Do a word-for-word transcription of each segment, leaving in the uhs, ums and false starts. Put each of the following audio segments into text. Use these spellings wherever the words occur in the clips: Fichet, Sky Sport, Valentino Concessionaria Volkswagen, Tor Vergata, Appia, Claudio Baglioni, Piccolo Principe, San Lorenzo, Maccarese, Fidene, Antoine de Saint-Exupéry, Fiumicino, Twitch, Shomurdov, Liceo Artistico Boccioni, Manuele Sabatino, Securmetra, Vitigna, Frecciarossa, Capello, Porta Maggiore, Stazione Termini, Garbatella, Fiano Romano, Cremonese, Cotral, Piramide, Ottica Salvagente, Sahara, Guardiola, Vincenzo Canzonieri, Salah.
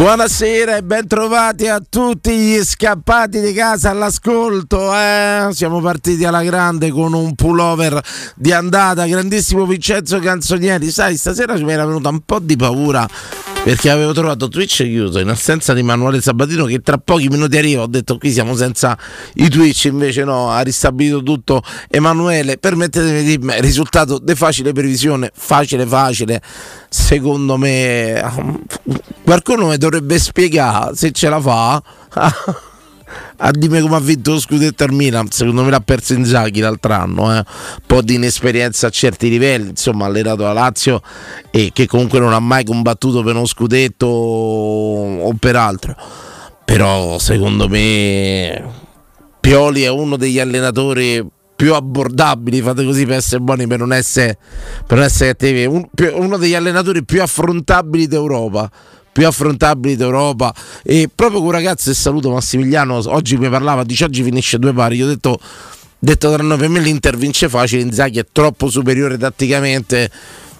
Buonasera e bentrovati a tutti gli scappati di casa all'ascolto. Eh? Siamo partiti alla grande con un pullover di andata, grandissimo Vincenzo Canzonieri. Sai, stasera mi era venuta un po' di paura perché avevo trovato Twitch chiuso in assenza di Manuele Sabatino, che tra pochi minuti arriva. Ho detto qui siamo senza i Twitch, invece no, ha ristabilito tutto Emanuele. Permettetemi di dire, risultato di facile previsione, facile facile, secondo me qualcuno mi dovrebbe spiegare se ce la fa a dirmi come ha vinto lo scudetto al Milan. Secondo me l'ha perso Inzaghi l'altro anno, eh. Un po' di inesperienza a certi livelli, insomma, allenato da Lazio e che comunque non ha mai combattuto per uno scudetto o per altro. Però secondo me Pioli è uno degli allenatori più abbordabili, fate così per essere buoni, per non essere, per non essere cattivi, Un, più, uno degli allenatori più affrontabili d'Europa. più affrontabili d'Europa e proprio quel ragazzo, e saluto Massimiliano, oggi mi parlava, dice oggi finisce due pari, io ho detto, detto tra noi, per me l'Inter vince facile, Inzaghi è troppo superiore tatticamente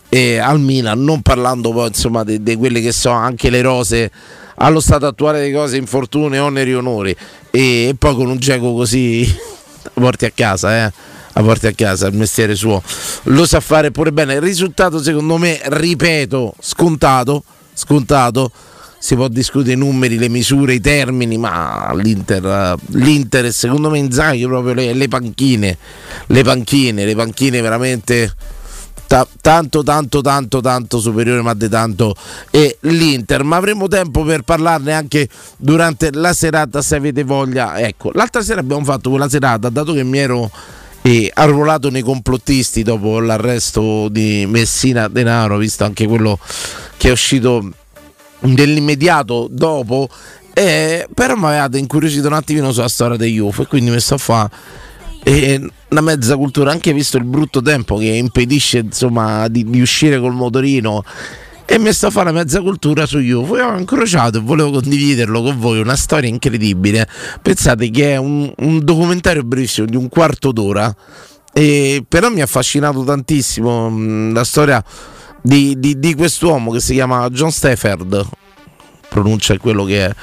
eh, al Milan, non parlando poi insomma di, di quelle che sono anche le rose allo stato attuale di cose, infortuni, oneri, onori, e, e poi con un gioco così porti a casa, eh a porti a casa, il mestiere suo lo sa fare pure bene. Il risultato secondo me, ripeto, scontato scontato, si può discutere i numeri, le misure, i termini, ma l'Inter, l'Inter secondo me Inzaghi proprio le, le panchine, le panchine, le panchine veramente ta- tanto tanto tanto tanto superiore, ma di tanto è l'Inter, ma avremo tempo per parlarne anche durante la serata se avete voglia. Ecco, l'altra sera abbiamo fatto quella serata, dato che mi ero e arruolato nei complottisti dopo l'arresto di Messina Denaro, visto anche quello che è uscito nell'immediato dopo, eh, però mi avevate incuriosito un attimino sulla storia degli U F O e quindi mi sto a fare eh, una mezza cultura, anche visto il brutto tempo che impedisce insomma di, di uscire col motorino, e mi sto a fare una mezza cultura sugli U F O. Io ho incrociato e volevo condividerlo con voi, una storia incredibile. Pensate che è un, un documentario brevissimo di un quarto d'ora, e però mi ha affascinato tantissimo mh, la storia di, di, di quest'uomo che si chiama John Stafford, pronuncia quello che è.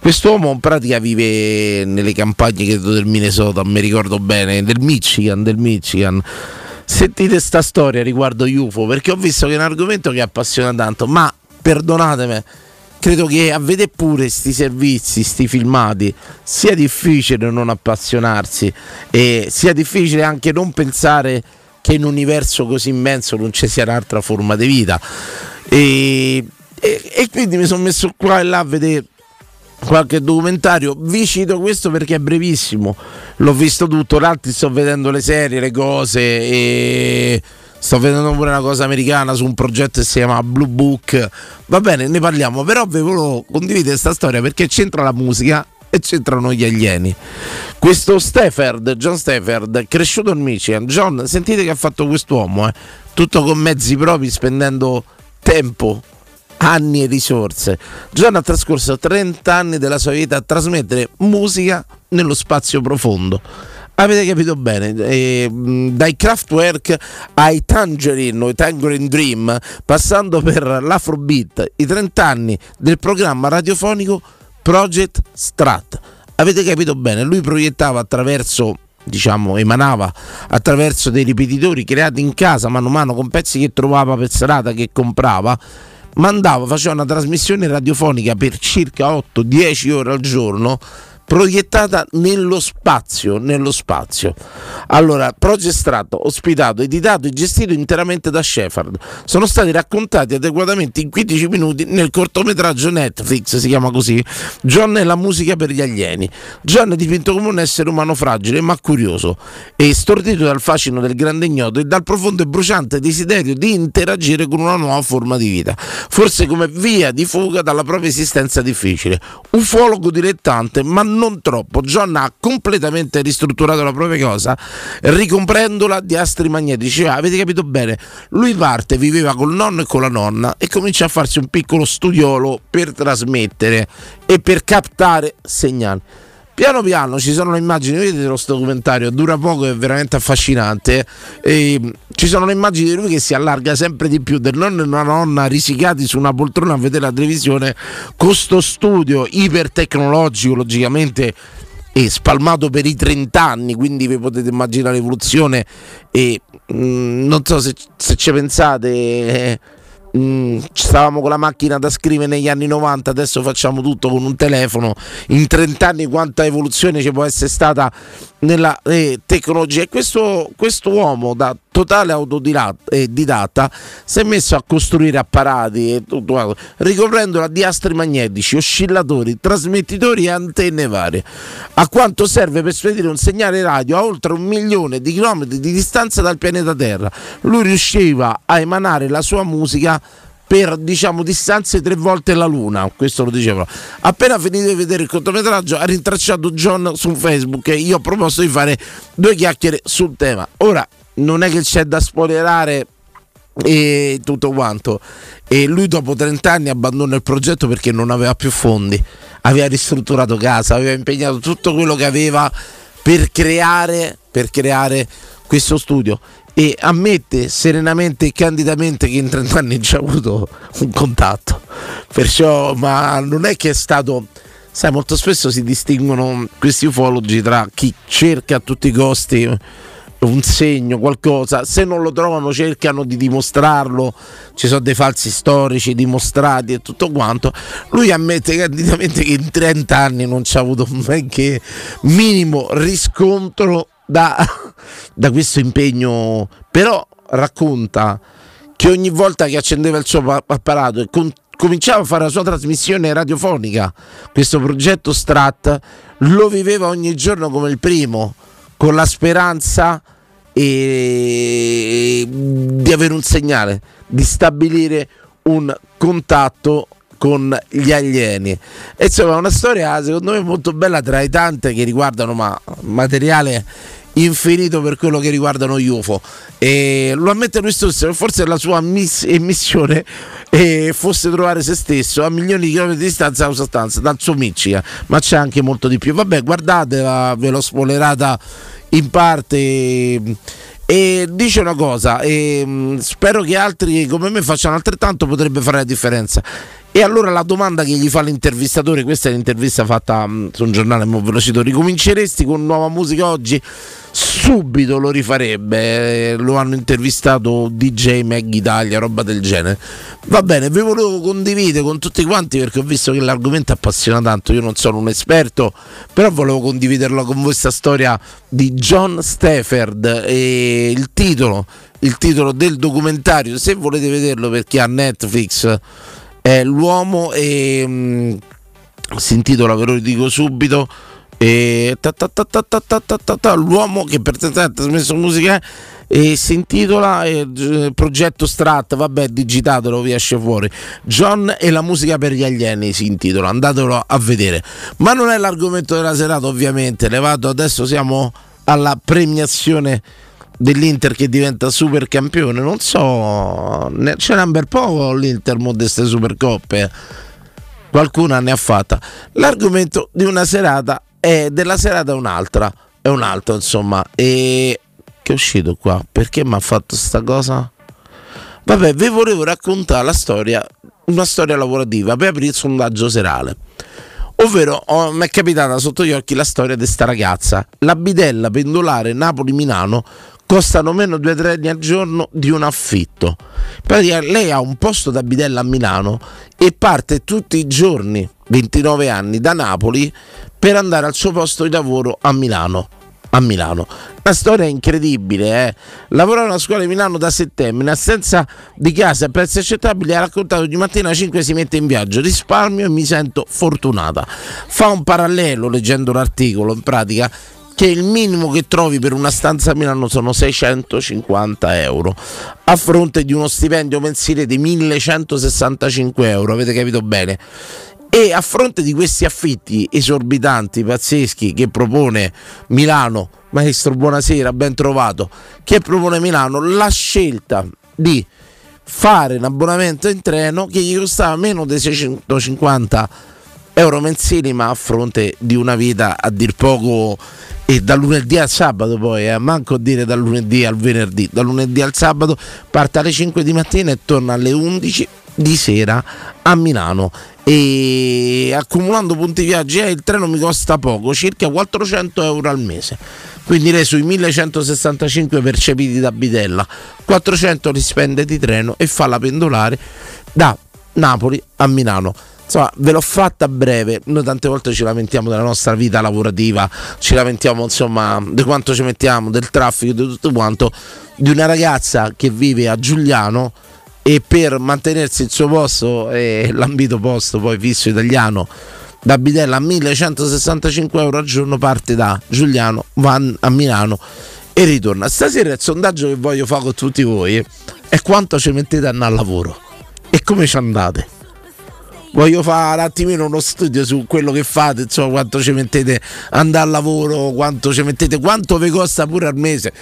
Quest'uomo in pratica vive nelle campagne, credo, del Minnesota, mi ricordo bene, del Michigan, del Michigan. Sentite sta storia riguardo U F O, perché ho visto che è un argomento che appassiona tanto, ma perdonatemi, credo che a vedere pure sti servizi, sti filmati, sia difficile non appassionarsi e sia difficile anche non pensare che in un universo così immenso non ci sia un'altra forma di vita, e, e, e quindi mi sono messo qua e là a vedere qualche documentario. Vi cito questo perché è brevissimo, l'ho visto tutto, l'altro sto vedendo le serie, le cose, e sto vedendo pure una cosa americana su un progetto che si chiama Blue Book, va bene, ne parliamo, però vi volevo condividere questa storia perché c'entra la musica e c'entrano gli alieni. Questo Stafford, John Stafford, è cresciuto in Michigan. John, sentite che ha fatto quest'uomo, eh? Tutto con mezzi propri, spendendo tempo, anni e risorse. John ha trascorso trenta anni della sua vita a trasmettere musica nello spazio profondo. Avete capito bene, eh, dai Kraftwerk ai Tangerine o i Tangerine Dream, passando per l'Afrobeat, i trenta anni del programma radiofonico Project Strat. Avete capito bene, lui proiettava attraverso, diciamo, emanava attraverso dei ripetitori creati in casa mano a mano con pezzi che trovava per strada, che comprava. Mandava, faceva una trasmissione radiofonica per circa otto dieci ore al giorno, proiettata nello spazio, nello spazio. Allora, Project Strat, ospitato, editato e gestito interamente da Stafford, sono stati raccontati adeguatamente in quindici minuti nel cortometraggio Netflix, si chiama così, John e la musica per gli alieni. John è dipinto come un essere umano fragile ma curioso e stordito dal fascino del grande ignoto e dal profondo e bruciante desiderio di interagire con una nuova forma di vita, forse come via di fuga dalla propria esistenza difficile. Ufologo dilettante, ma non troppo, John ha completamente ristrutturato la propria cosa, ricomprendola di astri magnetici. Ah, avete capito bene, lui parte, viveva col nonno e con la nonna e comincia a farsi un piccolo studiolo per trasmettere e per captare segnali. Piano piano ci sono le immagini, vedete lo documentario, dura poco, è veramente affascinante, e ci sono le immagini di lui che si allarga sempre di più, del nonno e una nonna risicati su una poltrona a vedere la televisione, con sto studio ipertecnologico logicamente e spalmato per i trenta anni, quindi vi potete immaginare l'evoluzione. E mh, non so se, se ci pensate, eh, Mm, stavamo con la macchina da scrivere negli anni novanta, adesso facciamo tutto con un telefono. In trent'anni quanta evoluzione ci può essere stata nella eh, tecnologia. E questo, questo uomo da totale autodidatta eh, si è messo a costruire apparati e tutto, ricoprendola di astri magnetici, oscillatori, trasmettitori e antenne varie, a quanto serve per spedire un segnale radio a oltre un milione di chilometri di distanza dal pianeta Terra. Lui riusciva a emanare la sua musica per, diciamo, distanze tre volte la Luna, questo lo diceva. Appena finito di vedere il cortometraggio, ha rintracciato John su Facebook e io ho proposto di fare due chiacchiere sul tema. Ora, non è che c'è da spoilerare e tutto quanto, e lui dopo trent'anni abbandona il progetto perché non aveva più fondi, aveva ristrutturato casa, aveva impegnato tutto quello che aveva per creare, per creare questo studio, e ammette serenamente e candidamente che in trent'anni ci ha avuto un contatto. Perciò, ma non è che è stato, sai, molto spesso si distinguono questi ufologi tra chi cerca a tutti i costi un segno, qualcosa, se non lo trovano cercano di dimostrarlo, ci sono dei falsi storici dimostrati e tutto quanto. Lui ammette candidamente che in trent'anni non ci ha avuto un benché minimo riscontro Da, da questo impegno, però racconta che ogni volta che accendeva il suo apparato e con, cominciava a fare la sua trasmissione radiofonica, questo progetto Strat lo viveva ogni giorno come il primo, con la speranza e, di avere un segnale, di stabilire un contatto con gli alieni. E insomma, una storia secondo me molto bella tra le tante che riguardano, ma materiale infinito per quello che riguardano gli U F O. E lo ammette lui stesso, forse la sua miss- missione eh, fosse trovare se stesso a milioni di chilometri di distanza dalla sostanza, dal suo Michigan, ma c'è anche molto di più. Vabbè, guardatela, ve l'ho spoilerata in parte. E dice una cosa, e spero che altri come me facciano altrettanto, potrebbe fare la differenza. E allora la domanda che gli fa l'intervistatore, questa è l'intervista fatta mh, su un giornale, mo ve lo cito: ricominceresti con nuova musica oggi? Subito lo rifarebbe, eh, lo hanno intervistato D J Mag Italia, roba del genere. Va bene, vi volevo condividere con tutti quanti perché ho visto che l'argomento appassiona tanto, io non sono un esperto, però volevo condividerlo con voi, questa storia di John Stafford e il titolo, il titolo del documentario, se volete vederlo per chi ha Netflix. Eh, l'uomo è, mh, si intitola, ve lo dico subito, eh, ta ta ta ta ta ta ta, l'uomo che per te ha trasmesso musica, e si intitola eh, Progetto Strat, vabbè, digitatelo, vi esce fuori. John e la musica per gli alieni si intitola, andatelo a vedere. Ma non è l'argomento della serata, ovviamente, levato, adesso siamo alla premiazione dell'Inter che diventa super campione. Non so, c'era un bel po' l'Inter mo de ste supercoppe, qualcuna ne ha fatta. L'argomento di una serata è della serata è un'altra, è un altro, insomma. E che è uscito qua? Perché mi ha fatto sta cosa? Vabbè, vi volevo raccontare la storia, una storia lavorativa, per aprire il sondaggio serale. Ovvero, oh, mi è capitata sotto gli occhi la storia di sta ragazza, la bidella pendolare Napoli-Milano. Costano meno due treni al giorno di un affitto. Praticamente lei ha un posto da bidella a Milano e parte tutti i giorni, ventinove anni, da Napoli per andare al suo posto di lavoro a Milano. A Milano. La storia è incredibile, eh? Lavora a una scuola di Milano da settembre, in assenza di casa a prezzi accettabili, ha raccontato: ogni mattina alle cinque si mette in viaggio, risparmio e mi sento fortunata. Fa un parallelo, leggendo l'articolo, in pratica, che il minimo che trovi per una stanza a Milano sono seicentocinquanta euro a fronte di uno stipendio mensile di millecentosessantacinque euro, avete capito bene? E a fronte di questi affitti esorbitanti, pazzeschi, che propone Milano, maestro buonasera, ben trovato, che propone Milano, la scelta di fare l'abbonamento in treno, che gli costava meno di seicentocinquanta euro mensili, ma a fronte di una vita a dir poco, e dal lunedì al sabato poi, eh, manco dire dal lunedì al venerdì, dal lunedì al sabato, parte alle cinque di mattina e torna alle undici di sera a Milano, e accumulando punti viaggi eh, il treno mi costa poco, circa quattrocento euro al mese, quindi lei sui millecentosessantacinque percepiti da Bitella, quattrocento li spende di treno e fa la pendolare da Napoli a Milano. Insomma, ve l'ho fatta breve. Noi tante volte ci lamentiamo della nostra vita lavorativa, ci lamentiamo insomma di quanto ci mettiamo, del traffico, di tutto quanto, di una ragazza che vive a Giugliano e per mantenersi il suo posto e l'ambito posto poi fisso italiano da Bitella a millecentosessantacinque euro al giorno, parte da Giugliano, va a Milano e ritorna. Stasera il sondaggio che voglio fare con tutti voi è quanto ci mettete a andare al lavoro e come ci andate. Voglio fare un attimino uno studio su quello che fate, insomma, quanto ci mettete andare al lavoro, quanto ci mettete, quanto vi costa pure al mese,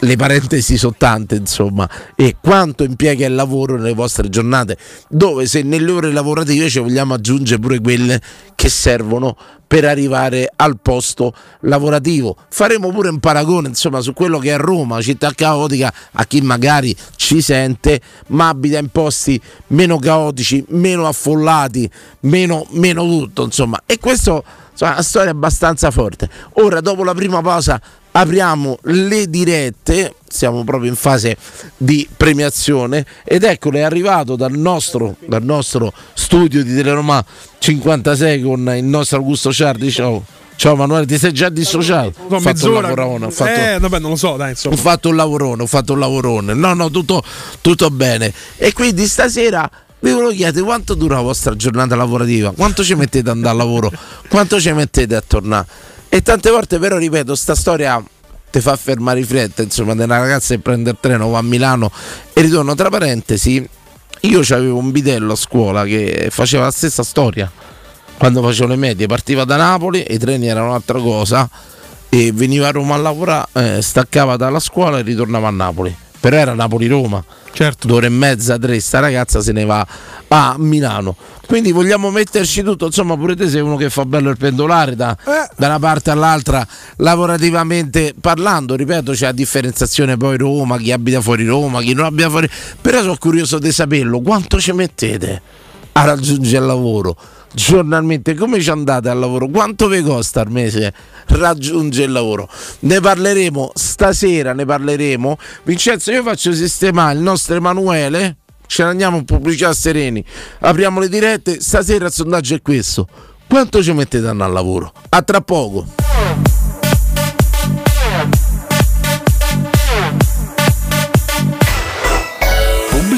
le parentesi sono tante insomma, e quanto impiega il lavoro nelle vostre giornate, dove se nelle ore lavorative ci vogliamo aggiungere pure quelle che servono per arrivare al posto lavorativo. Faremo pure un paragone insomma su quello che è Roma, città caotica, a chi magari ci sente ma abita in posti meno caotici, meno affollati, meno, meno tutto insomma, e questo insomma, è una storia abbastanza forte. Ora dopo la prima pausa apriamo le dirette, siamo proprio in fase di premiazione ed eccolo, è arrivato dal nostro, dal nostro studio di Teleroma cinquantasei con il nostro Augusto Ciardi. Ciao, ciao Manuele, ti sei già dissociato? Ho fatto un lavorone, ho fatto, eh, vabbè, non lo so, dai, insomma. Ho fatto un lavorone, ho fatto un lavorone. No, no, tutto, tutto bene. E quindi stasera vi volevo chiedere quanto dura la vostra giornata lavorativa, quanto ci mettete ad andare al lavoro, quanto ci mettete a tornare. E tante volte però ripeto, sta storia ti fa fermare i fretta insomma, della ragazza che prende il treno, va a Milano e ritorno. Tra parentesi, io c'avevo un bidello a scuola che faceva la stessa storia quando facevo le medie, partiva da Napoli, i treni erano un'altra cosa, e veniva a Roma a lavorare, eh, staccava dalla scuola e ritornava a Napoli, però era Napoli-Roma, certo, due ore e mezza, tre, sta ragazza se ne va a Milano. Quindi vogliamo metterci tutto, insomma, pure te sei uno che fa bello il pendolare da, eh. da una parte all'altra lavorativamente parlando. Ripeto, c'è la differenziazione poi Roma, chi abita fuori Roma, chi non abita fuori. Però sono curioso di saperlo, quanto ci mettete a raggiungere il lavoro giornalmente, come ci andate al lavoro, quanto vi costa al mese raggiungere il lavoro. Ne parleremo stasera, ne parleremo. Vincenzo, io faccio sistemare il nostro Emanuele, ce ne andiamo in pubblicità sereni, apriamo le dirette. Stasera il sondaggio è questo: quanto ci mettete andare al lavoro? A tra poco.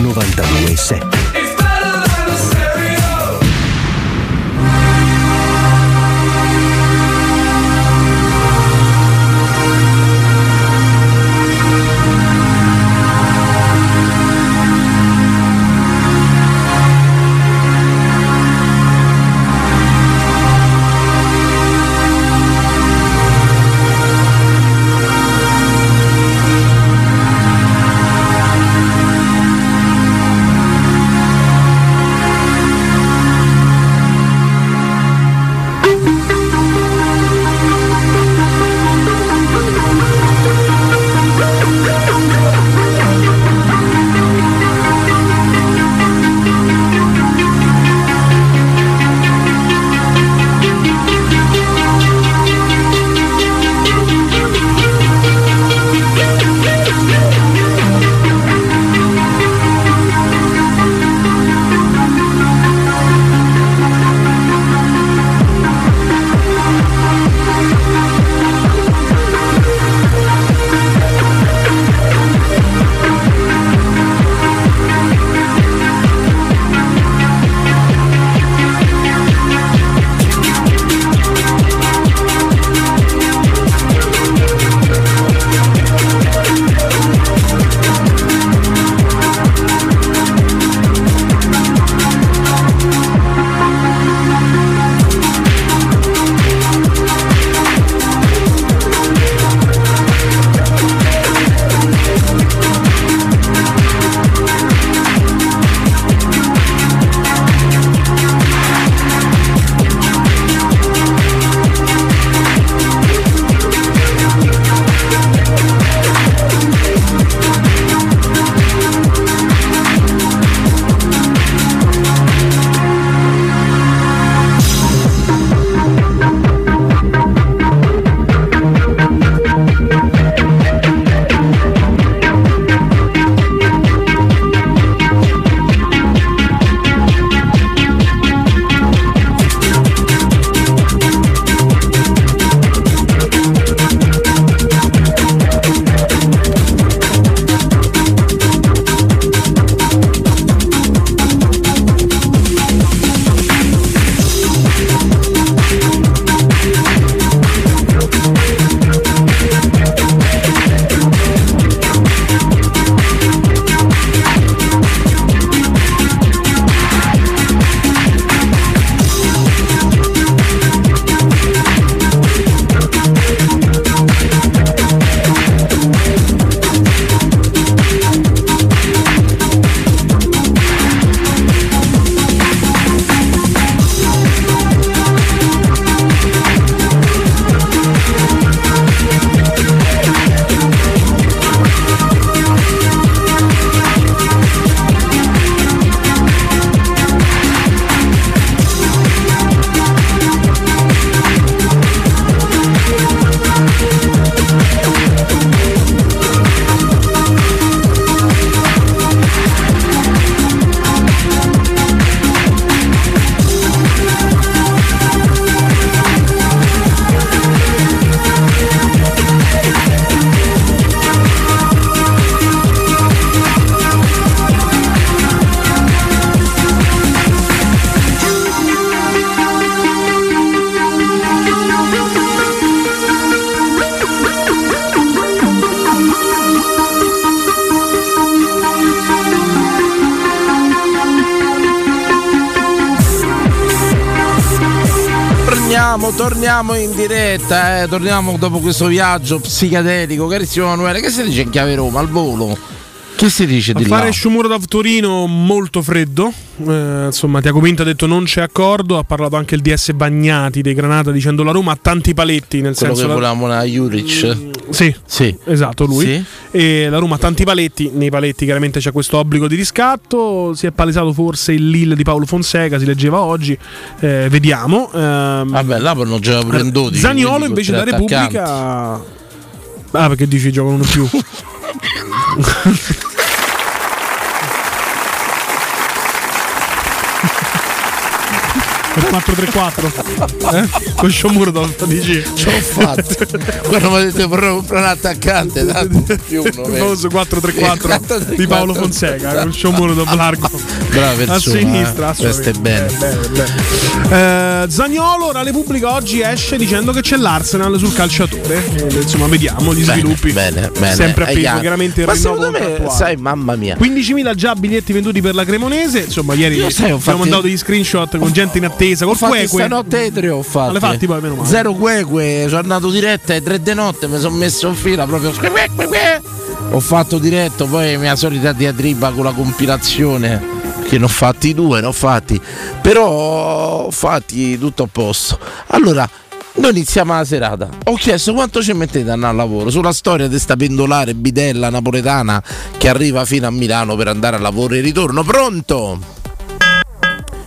novantadue e sette. Torniamo in diretta, eh. torniamo dopo questo viaggio psichedelico, carissimo Manuele. Che si dice in chiave Roma al volo? Che si dice di là? A fare Shomurov Torino, molto freddo. Eh, insomma, Tiago Pinto ha detto non c'è accordo. Ha parlato anche il D S Bagnati dei Granata dicendo la Roma ha tanti paletti, nel quello senso che la... volevamo la Juric. Mm, sì, sì, esatto, lui. Sì. E la Roma ha tanti paletti, nei paletti chiaramente c'è questo obbligo di riscatto. Si è palesato forse il Lille di Paolo Fonseca, si leggeva oggi. Eh, vediamo. Eh, Vabbè, là non c'era pure in dodici. Zaniolo invece da Repubblica. Ah, perché dici giocano uno più? quattro tre quattro eh? Con Shomurdov dici ce l'ho fatto. Quando mi avete comprato un attaccante tanto più uno, il famoso quattro tre quattro di Paolo Fonseca con Shomurdov largo, brava persona, a sinistra, eh? Questo è bene, bene, bene. Eh, Zaniolo, la Repubblica oggi esce dicendo che c'è l'Arsenal sul calciatore, eh, insomma vediamo gli bene, sviluppi bene, bene. Sempre appena chiaramente il ma rinnovo me, sai, mamma mia, quindicimila già biglietti venduti per la Cremonese, insomma ieri io abbiamo fatti... mandato degli screenshot con gente in attesa col Cueque. Stanotte e tre ho fatto. Alle fatti poi meno male. Zero Cueque, sono andato diretta e tre di notte mi sono messo in fila proprio. Ho fatto diretto, poi mia solita diatriba con la compilazione che ne ho fatti due, ne ho fatti. Però ho fatti tutto a posto. Allora, noi iniziamo la serata. Ho chiesto quanto ci mettete a andare al lavoro sulla storia di sta pendolare bidella napoletana che arriva fino a Milano per andare al lavoro e ritorno. Pronto?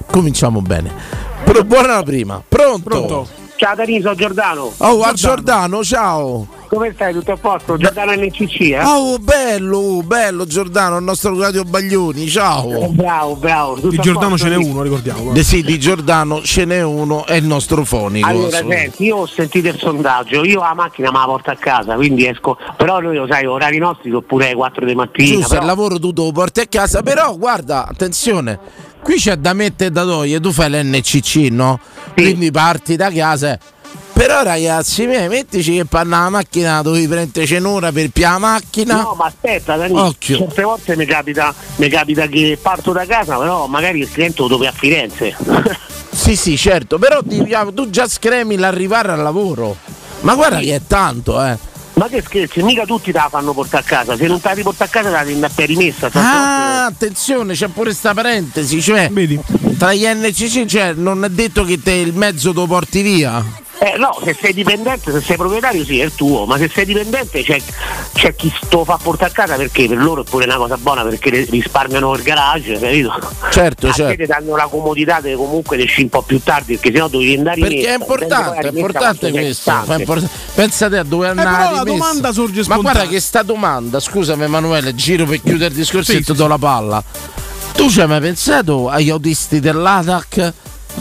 Cominciamo bene. Però buona la prima. Pronto? Pronto. Ciao Daniso, Giordano. Oh, a Giordano. Giordano, ciao. Come stai? Tutto a posto? Giordano N C C, eh? Oh, bello, bello Giordano, il nostro Claudio Baglioni, ciao. Bravo, bravo. Tutto di Giordano ce n'è uno, ricordiamo. Eh, sì, di Giordano ce n'è uno, è il nostro fonico. Allora, senti, io ho sentito il sondaggio, io la macchina me la porto a casa, quindi esco, però noi lo sai, orari nostri sono pure alle quattro di mattina. Giusto, però... il lavoro tu te lo porti a casa, però guarda, attenzione. Qui c'è da mettere e da togliere, tu fai l'N C C, no? Sì. Quindi parti da casa. Però ragazzi miei, mettici che parla la macchina, dovevi prendere cenura per pia la macchina. No, ma aspetta, Danilo, certe volte mi capita, mi capita che parto da casa, però magari il cliente lo trovi a Firenze. Sì, sì, certo, però ti, tu già scremi l'arrivare al lavoro. Ma guarda che è tanto, eh. Ma che scherzi, mica tutti te la fanno portare a casa, se non te la riporta a casa te la devi per rimessa. Ah, attenzione, c'è pure sta parentesi, cioè vedi, tra gli N C C, cioè, non è detto che te il mezzo te lo porti via. Eh no, se sei dipendente, se sei proprietario sì, è il tuo, ma se sei dipendente c'è, c'è chi sto fa portare a casa, perché per loro è pure una cosa buona, perché risparmiano il garage, capito? Certo, a certo. Te danno la comodità che comunque esci un po' più tardi, perché sennò devi andare in rimessa. Perché è importante, è importante questo. Import- Pensate a dove andare. Eh, la domanda sorge spontanea. Ma guarda che sta domanda, scusami Emanuele, giro per chiudere il discorsetto, sì, do la palla. Tu ci hai mai pensato agli autisti dell'A T A C?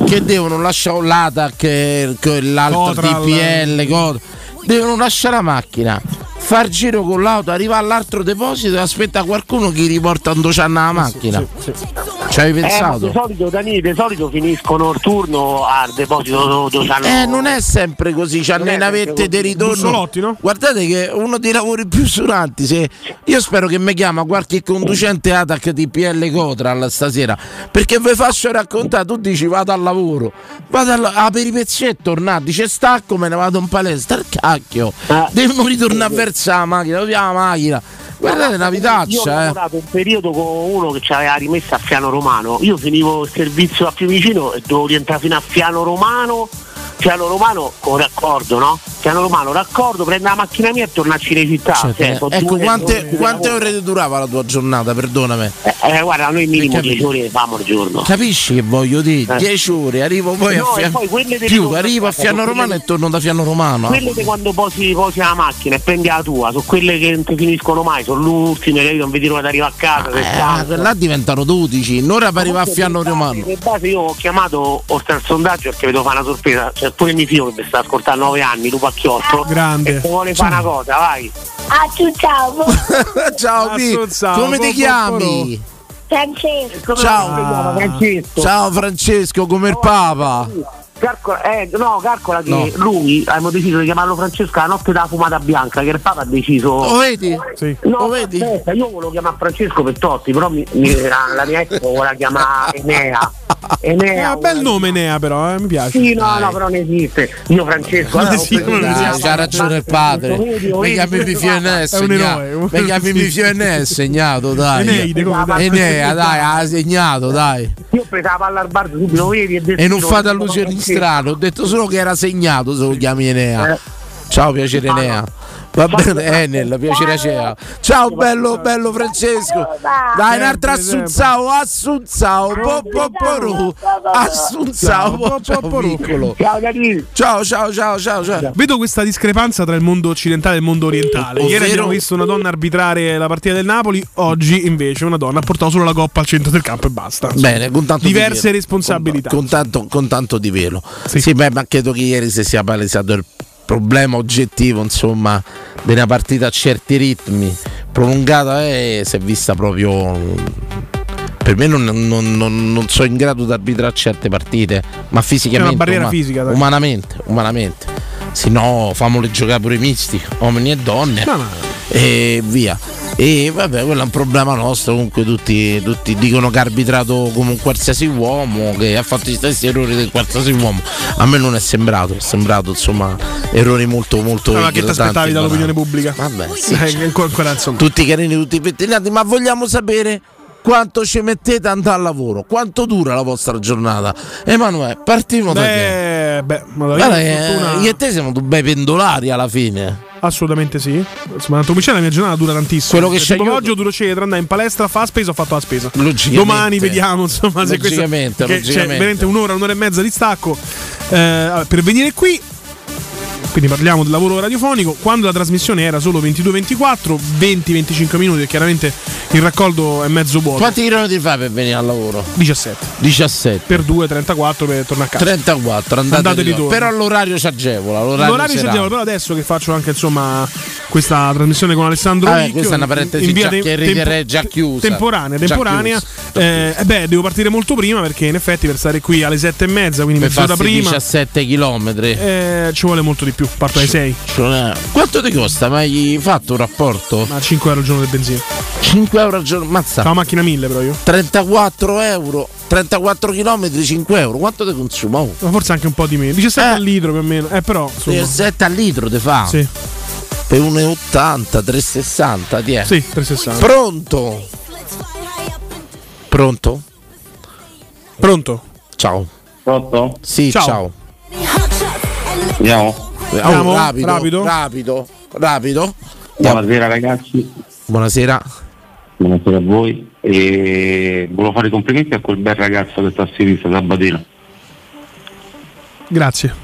Che devono lasciare l'A T A C, l'altro D P L, Cotral. Devono lasciare la macchina, far giro con l'auto, arrivare all'altro deposito e aspetta qualcuno che riporta un docenna la macchina. Sì, sì, sì. Ci hai pensato? Eh, di solito, Dani, di solito finiscono il turno al deposito docenna. Eh, non è sempre così, c'hanno le navette di ritorno. No? Guardate che uno dei lavori più suranti, se... io spero che mi chiama qualche conducente A T A C di P L Cotral stasera, perché vi faccio raccontare, tu dici vado al lavoro, vado alla... a peripezie e tornare, dice stacco, me ne vado in palestra, cacchio, ah, devo ritornare a la macchina, la macchina, guardate la vitaccia. Io ho lavorato eh. un periodo con uno che ci aveva rimessa a Fiano Romano. Io finivo il servizio a Fiumicino e dovevo rientrare fino a Fiano Romano. Fiano Romano con raccordo, no? Fiano Romano, raccordo, prende la macchina mia e torna a Cinecittà. Cioè, cioè, ecco, due, quante, due, quante due, ore durava la tua giornata? Perdonami. Eh, eh, guarda, noi minimo dieci ore le famo al giorno. Capisci che voglio dire? dieci ore, arrivo poi no, a Fiano Romano. Più, arrivo a Fiano Romano e torno da Fiano Romano. Quelle eh. di quando posi, posi la macchina e prendi la tua, sono quelle che non ti finiscono mai, sono l'ultime, che non vedi l'ora di arrivare a casa. Eh, là diventano dodici, un'ora per arrivare a Fiano Romano. In base io ho chiamato oltre al sondaggio perché vedo fare una sorpresa. Cioè, pure mio figlio che mi sta ascoltando a nove anni, Lupacchiotto, grande, e se vuole fare una cosa, vai. Ah, tu, ciao. Ciao, ah, ciao, come ti chiami? Francesco. Ciao. Ah. Francesco. Ciao Francesco, come il Papa. Carcola, eh, no, calcola che no. Lui abbiamo deciso di chiamarlo Francesco la notte della fumata bianca, che il Papa ha deciso. Lo vedi? Sì. No, lo vedi? Aspetta, io volevo chiamare Francesco Pettotti, però mi, mi, la, la mia ex voleva chiamare Enea. Enea, ah, bel nome Enea però, eh, mi piace. Sì, no, dai. No, però non esiste. Io Francesco, allora, sì, non esiste. C'ha ragione il padre. Mi chiami F N S, mi chiami F N S, segnato, dai. Enea, dai, ha segnato, dai. Io ho preso la palla al bar subito, vedi, e non fate allusioni strane, ho detto solo che era segnato, se lo chiami Enea. Ciao, piacere Enea. Va bene, Enel, piacere ciao. Ciao bello, bello Francesco. Dai, un'altra assunzao, assunzao, popoporu, assunzao, popoporu. Ciao, ciao, ciao, ciao, ciao. Vedo questa discrepanza tra il mondo occidentale e il mondo orientale. Ieri abbiamo visto una donna arbitrare la partita del Napoli, oggi invece una donna ha portato solo la coppa al centro del campo e basta. Bene, con tanto diverse di velo. responsabilità. Con, con, tanto, con tanto di velo. Sì, sì, beh, ma credo che ieri si sia palesato il problema oggettivo, insomma, di una partita a certi ritmi prolungata, eh, si è vista proprio. Per me non, non, non, non sono in grado di arbitrare certe partite, ma fisicamente, una barriera uma, fisica, umanamente, umanamente. Se no, famole giocare pure misti, uomini e donne, no, no. E via. E vabbè, quello è un problema nostro. Comunque tutti, tutti dicono che ha arbitrato come un qualsiasi uomo, che ha fatto gli stessi errori del qualsiasi uomo. A me non è sembrato, è sembrato insomma errori molto molto. Ma che ti aspettavi dall'opinione pubblica? Vabbè, sì, eh, cioè, ancora, tutti carini, tutti pettinati, ma vogliamo sapere quanto ci mettete ad andare al lavoro, quanto dura la vostra giornata. Emanuele, partiamo da te. Beh, ma la fortuna... io e te siamo due bei pendolari alla fine. Assolutamente sì. Insomma, la mia giornata dura tantissimo. Quello che cioè, io oggi ho duro cedro, andai in palestra, fa spesa, ho fatto la spesa. Domani vediamo, insomma, se questo c'è cioè, veramente un'ora, un'ora e mezza di stacco eh, per venire qui. Quindi parliamo del lavoro radiofonico. Quando la trasmissione era solo ventidue ventiquattro, venti venticinque minuti, e chiaramente il raccolto è mezzo buono. Quanti chilometri fai per venire al lavoro? diciassette. Per due, trentaquattro per tornare a casa. trentaquattro, andate, andate di ritorno. Però l'orario ci agevola. L'orario, l'orario ci agevola, però adesso che faccio anche insomma questa trasmissione con Alessandro ah, Vicchio, questa è una parentesi già, te- tempo- già chiusa. Temporanea, temporanea. Già eh, eh, beh, devo partire molto prima perché in effetti per stare qui alle sette e mezza, quindi mezz'ora prima. diciassette chilometri. Eh, ci vuole molto di più. Parto ai sei. Quanto ti costa? Ma hai fatto un rapporto? Ma cinque euro al giorno del benzina. cinque euro al giorno? Mazza. Fa una macchina mille però io. trentaquattro euro. trentaquattro chilometri, cinque euro. Quanto ti consuma? Oh. Ma forse anche un po' di meno. diciassette eh. al litro più o meno. Eh però. Insomma. diciassette al litro ti fa? Sì. Per uno e ottanta, tre e sessanta ti è? Sì, tre e sessanta. Pronto? Pronto? Pronto? Ciao. Pronto? Sì, ciao. Ciao. Andiamo. Andiamo, oh, rapido, rapido, rapido, rapido. Buonasera ragazzi. Buonasera. Buonasera a voi. E volevo fare i complimenti a quel bel ragazzo che sta a sinistra, Sabatino. Grazie.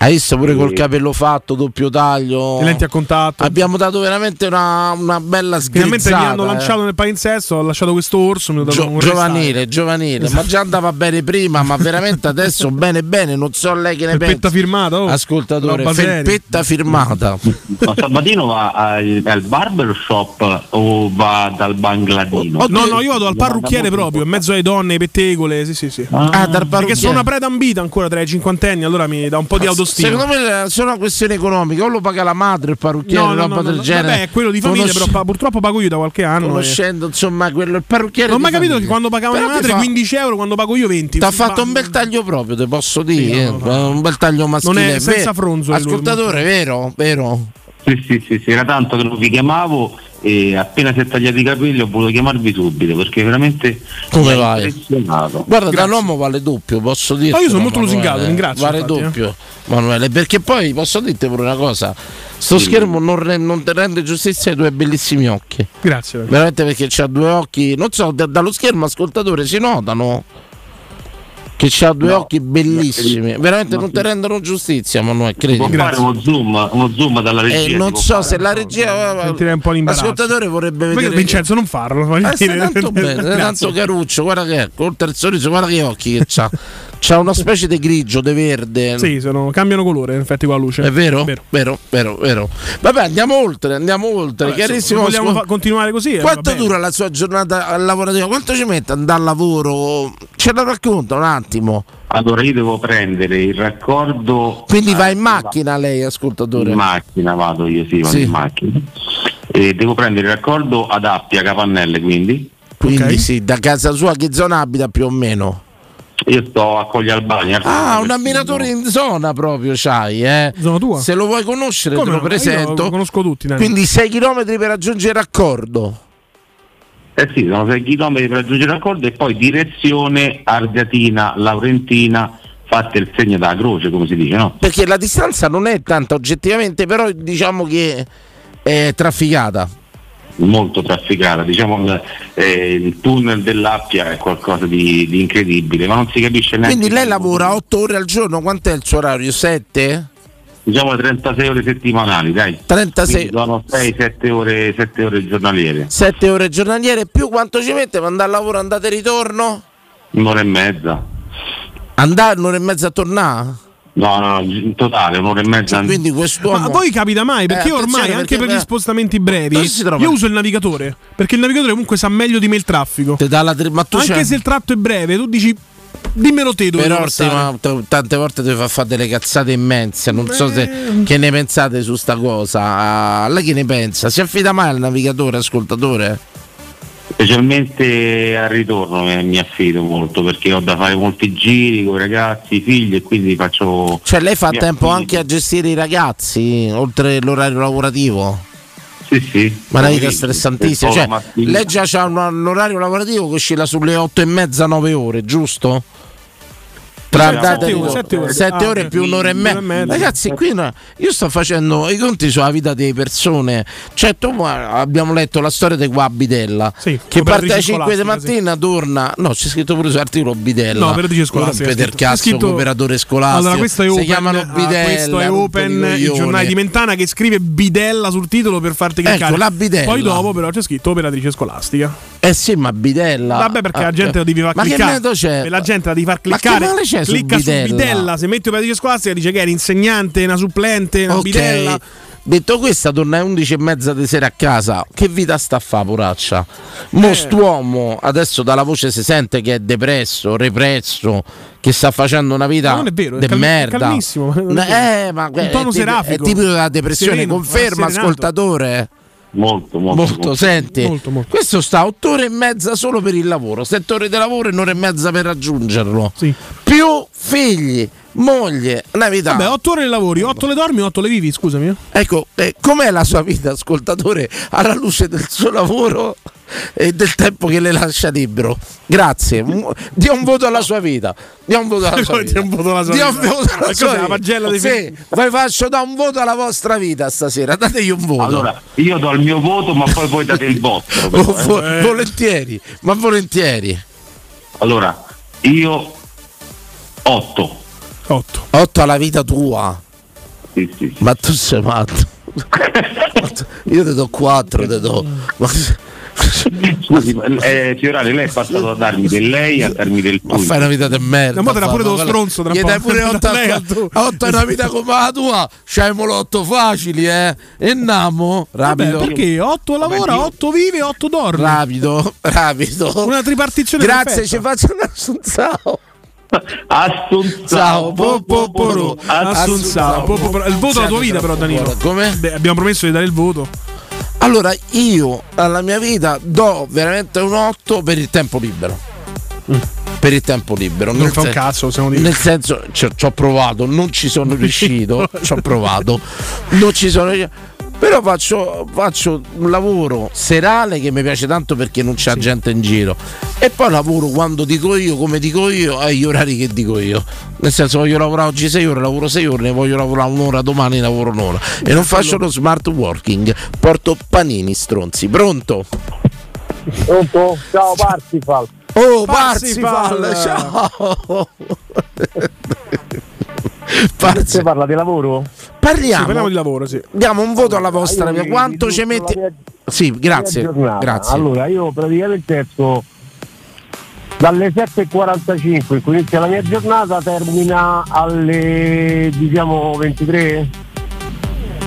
Hai visto pure e... col capello fatto, doppio taglio, le lenti a contatto. Abbiamo dato veramente una, una bella sgrizzata. Finalmente mi hanno lanciato eh. nel palinsesto, ho lasciato questo orso, mi ho dato Gio- un giovanile, giovanile, esatto. Ma già andava bene prima, ma veramente adesso bene bene, non so lei che ne pensa. Felpetta firmata, oh. Ascoltatore, felpetta firmata. Ma Sabatino va al, al barber shop o va dal bangladino? Oh, no, no, io vado al parrucchiere proprio, in mezzo alle donne, ai pettegole, sì, sì, sì. Ah, ah, dal perché sono una preda ambita ancora tra i cinquantenni, allora mi dà un po' di autostima. Secondo me è solo una questione economica, o lo paga la madre il parrucchiere, no, no, roba no, no, del no, genere. Vabbè, è quello di famiglia, Conosci- però purtroppo pago io da qualche anno. Conoscendo e... insomma quello il parrucchiere. Non ho mai capito che quando pagava la madre fa... quindici euro, quando pago io venti. Ti ha fatto un bel taglio proprio, te posso dire. Sì, no, no. Un bel taglio maschile. Non è senza fronzo. Ascoltatore, vero? Vero? Sì, sì, sì, sì, era tanto che non vi chiamavo. E appena si è tagliati i capelli ho voluto chiamarvi subito perché veramente come vai? Impressionato. Guarda, dall'uomo vale doppio, posso dirti. Ma io sono molto lusingato, ringrazio. Vale infatti, doppio, eh. Manuele, perché poi posso dirti pure una cosa: sto sì. schermo non, re- non te rende giustizia ai tuoi bellissimi occhi. Grazie. Veramente, perché c'ha due occhi, non so, d- dallo schermo ascoltatore si notano che c'ha due no, occhi bellissimi, no, veramente no, non ti rendono giustizia, ma non è credibile. Può fare uno zoom, uno zoom dalla regia. Eh, non so se la regia l'ascoltatore vorrebbe vedere. Vincenzo non farlo, eh, è tanto bene, tanto caruccio, guarda che è, col terzo sorriso, guarda che occhi che c'ha. C'ha una specie di grigio, di verde. Sì, sono, cambiano colore in effetti con la luce. È vero? Vero, vero, vero, vero. Vabbè, andiamo oltre, andiamo oltre. Vabbè, chiarissimo. Vogliamo scu- continuare così? Eh, Quanto dura la sua giornata lavorativa? Quanto ci mette andare al lavoro? Ce la racconta un attimo. Allora io devo prendere il raccordo. Quindi va in macchina lei, ascoltatore? In macchina vado io, sì, vado sì. in macchina. E devo prendere il raccordo ad Appia, Capannelle, quindi. Quindi okay. Sì, da casa sua che zona abita più o meno? io sto a Coglialbania. Ah, un ammiratore in zona proprio c'hai, eh? Zona tua. Se lo vuoi conoscere, come te lo no? presento. Lo conosco tutti. Dai. Quindi sei chilometri per raggiungere Raccordo. Eh sì, sono sei chilometri per raggiungere Raccordo e poi direzione Argatina, Laurentina, fatte il segno della croce, come si dice, no? Perché la distanza non è tanta oggettivamente, però diciamo che è trafficata. Molto trafficata, diciamo eh, il tunnel dell'Appia è qualcosa di, di incredibile, ma non si capisce neanche. Quindi lei lavora otto ore al giorno, quant'è il suo orario? sette? Diciamo trentasei ore settimanali, dai. trentasei. Quindi sono sei sette ore, sette ore giornaliere. sette ore giornaliere, più quanto ci mette per andare al lavoro, andate e ritorno? Un'ora e mezza. Andare un'ora e mezza a tornare? No, no, in totale un'ora e mezza. Cioè, quindi quest'uomo... Ma a voi capita mai? Perché eh, ormai, anche perché per gli spostamenti brevi, io uso il navigatore, perché il navigatore comunque sa meglio di me il traffico. Te dà la tri... Ma tu anche c'è... se il tratto è breve, tu dici... Dimmelo te dove. Però t- tante volte deve far fare delle cazzate immense. Non Beh. so se che ne pensate su sta cosa. Lei che ne pensa? Si affida mai al navigatore, ascoltatore? Specialmente al ritorno mi affido molto, perché ho da fare molti giri con i ragazzi, i figli, e quindi faccio... Cioè lei fa tempo affido. Anche a gestire i ragazzi, oltre l'orario lavorativo? Sì, sì. Ma la vita è stressantissima, cioè, lei già c'ha un, un orario lavorativo che oscilla sulle otto e mezza, nove ore, giusto? Tra sette ore, sette ore più un'ora e mezza. Ragazzi, qui no, io sto facendo i conti sulla vita delle persone. Certo, abbiamo letto la storia di qua Bidella, sì, che parte alle cinque di mattina, sì. Torna. No, c'è scritto pure sull'articolo Bidella. No, per dice scolastica. Petercazzo, cooperatore scolastico. Allora, questo è Open. Si chiamano Bidella. Ah, questo è Open, il giornale di Mentana che scrive Bidella sul titolo per farti cliccare. Ecco, la Bidella. Poi dopo però c'è scritto operatrice scolastica. Eh sì, ma Bidella. Vabbè, perché ah, la gente la devi far ma cliccare. Ma che la gente la devi far cliccare. Su clicca Bidella. Su Bidella, se metti operatrice scolastica dice che è l'insegnante, una supplente, una okay. Bidella. Detto questo, torna alle undici e mezza di sera a casa. Che vita sta a fa, poraccia? Mo eh. St'uomo adesso dalla voce si sente che è depresso, represso, che sta facendo una vita non è vero, de è cal- merda. Calmissimo. Eh, ma un tono è, serafico. È tipico della depressione, sereno, conferma ascoltatore. Molto, molto, molto, molto. Senti, molto, molto. Questo sta otto ore e mezza solo per il lavoro, sette ore di lavoro e un'ora e mezza per raggiungerlo, sì. Più figli, moglie, una vita. Vabbè, otto ore di lavori, otto le dormi, otto le vivi, scusami. Ecco, eh, com'è la sua vita, ascoltatore, alla luce del suo lavoro e del tempo che le lascia libero? Grazie, dia un voto alla sua vita. Dia un voto alla sua vita. Dia un voto alla sua vita. Dia un voto alla sua vita. Sì, fe- vi faccio da un voto alla vostra vita stasera. Dategli un voto. Allora, io do il mio voto, ma poi voi date il vostro. Però, eh. Vo- volentieri, ma volentieri. Allora, io otto otto alla vita tua. Sì, sì, sì. Ma tu sei matto. Io ti do quattro, ti do. Scusi, eh, Fiorale, lei è passato a darmi del lei a darmi del tu. Ma fai una vita di merda. Ma te la pure dello stronzo tra gli dai pure otto a otto è una vita come la tua. C'hai molotto facili, eh. E namo rapido. Vabbè, perché otto lavora, otto vive, otto dorme. Rapido, rapido. Una tripartizione. Grazie, ci faccio un assunzao. Assunzao Popoporo. Assunzao Popoporo. Il voto alla tua vita però, Danilo. Come? Beh, abbiamo promesso di dare il voto. Allora io alla mia vita do veramente un otto per il tempo libero. Mm. Per il tempo libero. Non fa un cazzo, se non dico. Nel senso, cioè, ci ho provato, non ci sono riuscito, ci ho provato, non ci sono riuscito. Però faccio, faccio un lavoro serale che mi piace tanto perché non c'è sì. gente in giro. E poi lavoro quando dico io, come dico io, agli orari che dico io. Nel senso, voglio lavorare oggi sei ore, lavoro sei ore, ne voglio lavorare un'ora, domani lavoro un'ora. E non faccio lo smart working. Porto panini stronzi. Pronto? Pronto? Ciao Parsifal. Oh Parsifal, Parsifal. Ciao. Parzi. Parla di lavoro? Parliamo, sì, parliamo di lavoro, sì. Diamo un voto alla vostra vita. Quanto ci metti? Mia... Sì, grazie. grazie. Allora, io praticamente esco dalle sette e quarantacinque, quindi la mia giornata termina alle diciamo ventitré.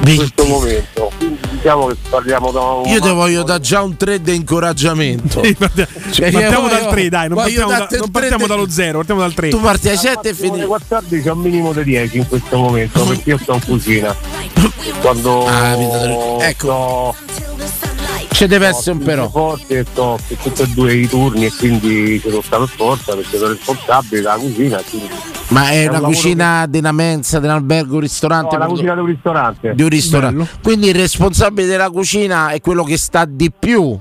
In questo momento, quindi diciamo che parliamo da un io ti voglio dare già un tre di incoraggiamento. Cioè, partiamo dal tre, dai, non partiamo, da, non partiamo dallo zero, partiamo dal tre. Tu parti ai sette e finisci alle quattordici, ho un minimo di dieci in questo momento, perché io sto in cucina. Quando ah, ecco. No, ci deve essere un però. Forte e top, tutti e due i turni, e quindi sono stato forza perché sono responsabile della cucina. Ma è, è una un cucina di una mensa, di un albergo, un ristorante? No, la cucina di un ristorante. Di un ristorante. Bello. Quindi il responsabile della cucina è quello che sta di più.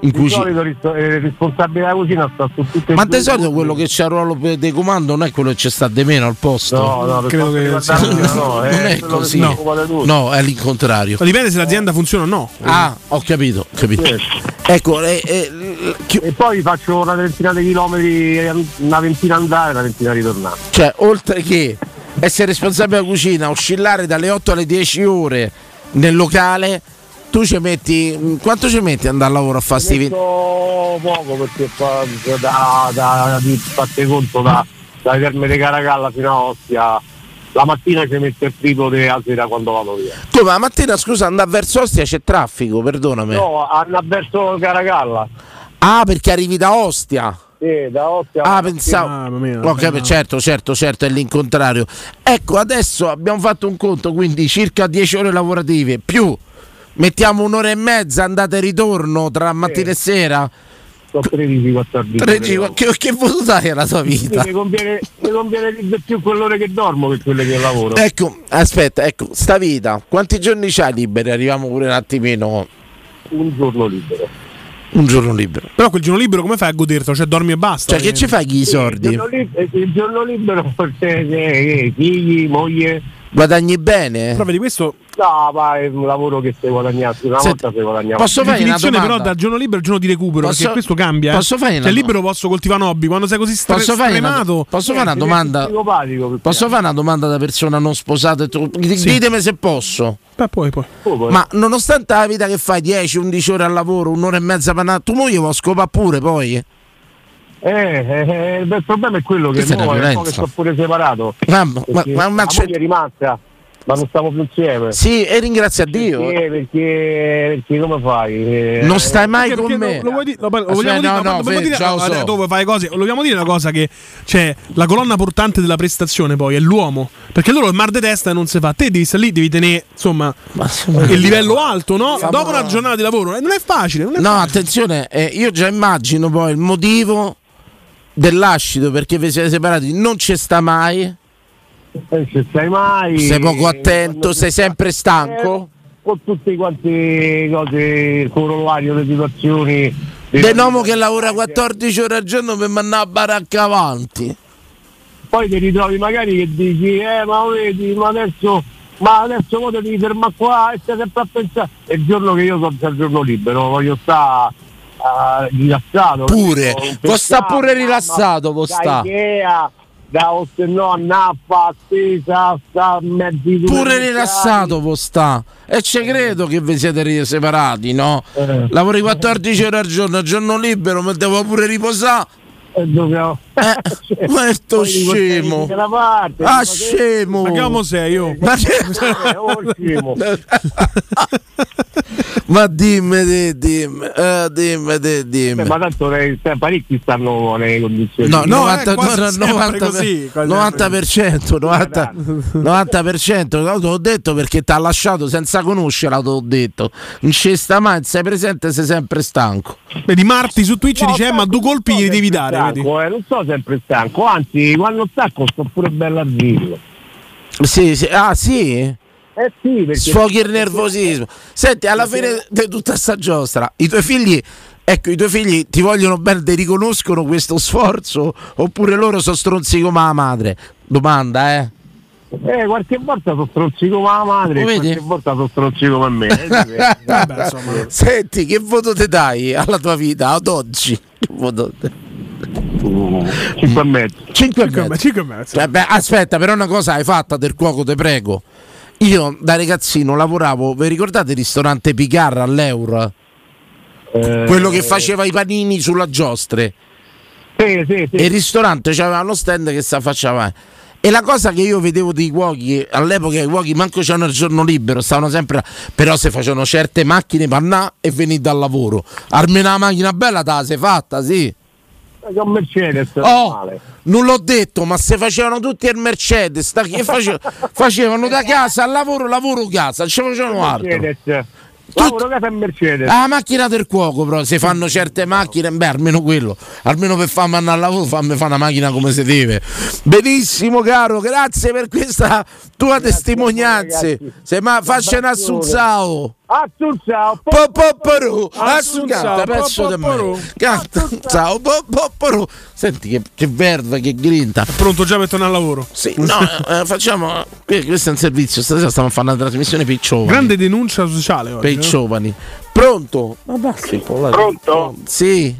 In di cucina. Solito il responsabile della cucina sta su tutte e ma di solito quello che c'è al ruolo di comando non è quello che ci sta di meno al posto. No, no, credo che no, no, eh, non è così. No. No, è l'incontrario. Ma dipende se l'azienda funziona o no. Ah, ho capito, capito. Sì. Ecco, eh, eh, chi... e poi faccio una ventina di chilometri, una ventina andare e una ventina ritornare. Cioè, oltre che essere responsabile della cucina, oscillare dalle otto alle dieci ore nel locale. Tu ci metti, quanto ci metti andare a lavoro a fare sti video? Poco perché fa, da, da, da fate conto da, da Terme di Caracalla fino a Ostia, la mattina ci mette il triplo della sera quando vado via. Tu ma la mattina scusa andare verso Ostia c'è traffico, perdonami. No, andare verso Caracalla. Ah, perché arrivi da Ostia? Sì, da Ostia. Ah, pensavo. Ah, mia, okay, beh, certo, certo, certo, è l'incontrario. Ecco, adesso abbiamo fatto un conto, quindi circa dieci ore lavorative più. Mettiamo un'ora e mezza andata e ritorno tra mattina eh, e sera. tredici quattordici che, che voto dai alla tua vita? Mi conviene, mi conviene di più quell'ora che dormo che quelle che lavoro. Ecco, aspetta, ecco, sta vita, quanti giorni c'hai liberi? Arriviamo pure un attimino. Un giorno libero. Un giorno libero. Però quel giorno libero come fai a godertelo? Cioè dormi e basta. Cioè che ci fai con i soldi? Il giorno, li- il giorno libero forse eh, figli, moglie. Guadagni bene? Però vedi questo. No, ma è un lavoro che se guadagnassi una Senti, volta se guadagnavo. Posso fare una domanda? Però dal giorno libero al giorno di recupero, posso, perché questo cambia. Posso fare una, cioè libero posso coltivare un hobby, quando sei così stre- posso stremato. Posso fare una domanda? Posso fare una domanda da persona non sposata? Sì. Ditemi se posso. Beh, poi, poi. Oh, poi. Ma nonostante la vita che fai dieci undici ore al lavoro, un'ora e mezza per andare, tu moglie può scopare pure poi? Eh, eh, eh, beh, il problema è quello che no, è che sono pure separato. Ma, ma, ma, ma c'è... la moglie è rimasta, ma non stiamo più insieme. Sì, e ringrazia Dio. Perché, perché, perché come fai? Non stai mai perché, con perché me. Lo, lo, di- lo, lo vogliamo no, dire, no, no, fe- dire ciao, so. Dove fai cose? Lo vogliamo dire una cosa che cioè, la colonna portante della prestazione poi è l'uomo, perché loro il mar de testa non si fa. Te devi stare lì, devi tenere insomma il livello alto, no? Siamo... dopo una giornata di lavoro, eh, non è facile. Non è no, facile. Attenzione, eh, io già immagino poi il motivo dell'ascito perché vi siete separati, non ci sta mai. Non ci stai mai. Sei poco attento, sei sempre stanco. Eh, con tutte quante cose, il corollario, le situazioni. Un uomo che lavora quattordici ore al giorno per mandare a baracca avanti. Poi ti ritrovi magari che dici, eh ma vedi, ma adesso, ma adesso mo devi fermare qua e stai sempre a pensare. È il giorno che io sono al giorno libero, voglio stare. Uh, rilassato pure, può sta pure rilassato, può sta da o se no a Nappa stesa, sta mezzo pure rilassato, può sta e ci credo che vi siete separati, no? Eh. Lavori quattordici ore al giorno, giorno libero, mi devo pure riposare. Eh, dobbiamo... eh, questo poi scemo parte, ah scemo ma che uomo sei io ma, scemo. Ma dimmi te, dimmi uh, dimmi te, dimmi eh, ma tanto eh, parecchi stanno nelle condizioni no, no, novanta, eh, quasi no, novanta, così, quasi novanta per cento novanta per cento te l'ho detto perché ti ha lasciato senza conoscerla, te l'ho detto non ci sta mai, sei presente, sei sempre stanco. Vedi Marti su Twitch no, dice ma due colpi gli devi dare. Stanco, eh, non sto sempre stanco, anzi quando stacco sto pure bello a dirlo. Sì, sì, ah sì? Eh sì, perché sfoghi il nervosismo. Senti, alla fine di tutta sta giostra, i tuoi figli, ecco, i tuoi figli ti vogliono bene, ti riconoscono questo sforzo oppure loro sono stronzi come la madre? Domanda, eh. Eh, qualche volta sono stronzi come la madre, qualche volta sono stronzi come me. Eh, vabbè, senti, che voto ti dai alla tua vita ad oggi? Che voto te... cinque e mezzo cinque e mezzo Aspetta, però una cosa hai fatta del cuoco, te prego. Io da ragazzino lavoravo, vi ricordate il ristorante Picarra all'Euro? Eh... Quello che faceva i panini sulla giostre. Sì, sì, sì. E il ristorante c'aveva uno stand che si affacciava. E la cosa che io vedevo dei cuochi, all'epoca i cuochi manco c'erano il giorno libero, stavano sempre. Però se facevano certe macchine pannà e venì dal lavoro. Almeno la macchina bella te la sei fatta, sì. Con Mercedes oh, non l'ho detto, ma se facevano tutti il Mercedes da che facevano, facevano da casa al lavoro, lavoro casa, ci facevano altro. Mercedes. Lavoro casa e Mercedes. Ah, macchina del cuoco, però se fanno certe macchine, beh, almeno quello, almeno per farmi andare al lavoro, fammi fare una macchina come si deve. Benissimo, caro, grazie per questa tua grazie testimonianza. Se ma faccia un assunzao. Assunzao. Popoporo. Assunzao. Pezzo di me. Assunzao. Popoporo. Senti che, che verve, che grinta. È pronto già per tornare al lavoro? Sì. No, eh, facciamo. Questo è un servizio. Stasera stiamo facendo una trasmissione per i giovani. Grande denuncia sociale oggi. Per i giovani. Pronto? Ma basta. Pronto? Sì.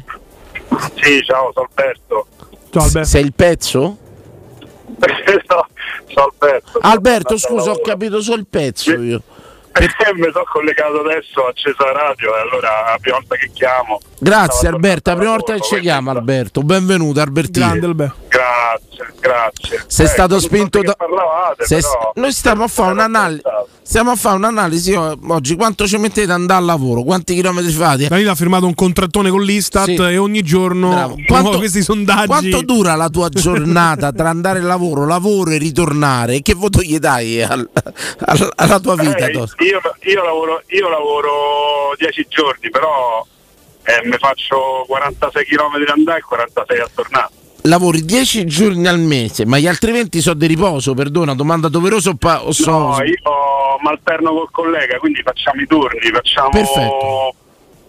Sì, ciao, sono Alberto. Ciao Alberto. Sei il pezzo? No, sono Alberto. Alberto, scusa, ho capito solo il pezzo io. Perché mi sono collegato adesso, ho acceso la radio e allora la prima volta che chiamo. Grazie Alberto, la prima volta che ci chiama Alberto, benvenuto Albertino. Grazie, grazie. Sei eh, stato spinto da... Parlavate, se... però... Noi stiamo a fare un'analisi, stiamo a fare un'analisi oggi, quanto ci mettete ad andare al lavoro, quanti chilometri fate? Danilo ha firmato un contrattone con l'Istat, sì. E ogni giorno bravo. Quanto, oh, questi sondaggi. Quanto dura la tua giornata tra andare al lavoro, lavoro e ritornare? Che voto gli dai al, al, alla tua vita? Eh, Io, io lavoro io lavoro dieci giorni, però eh, mi faccio quarantasei chilometri andare e quarantasei a tornare. Lavori dieci giorni al mese, ma gli altri venti sono di riposo, perdona, domanda doverosa o, pa- o so- No, io mi alterno col collega, quindi facciamo i turni, facciamo... Perfetto.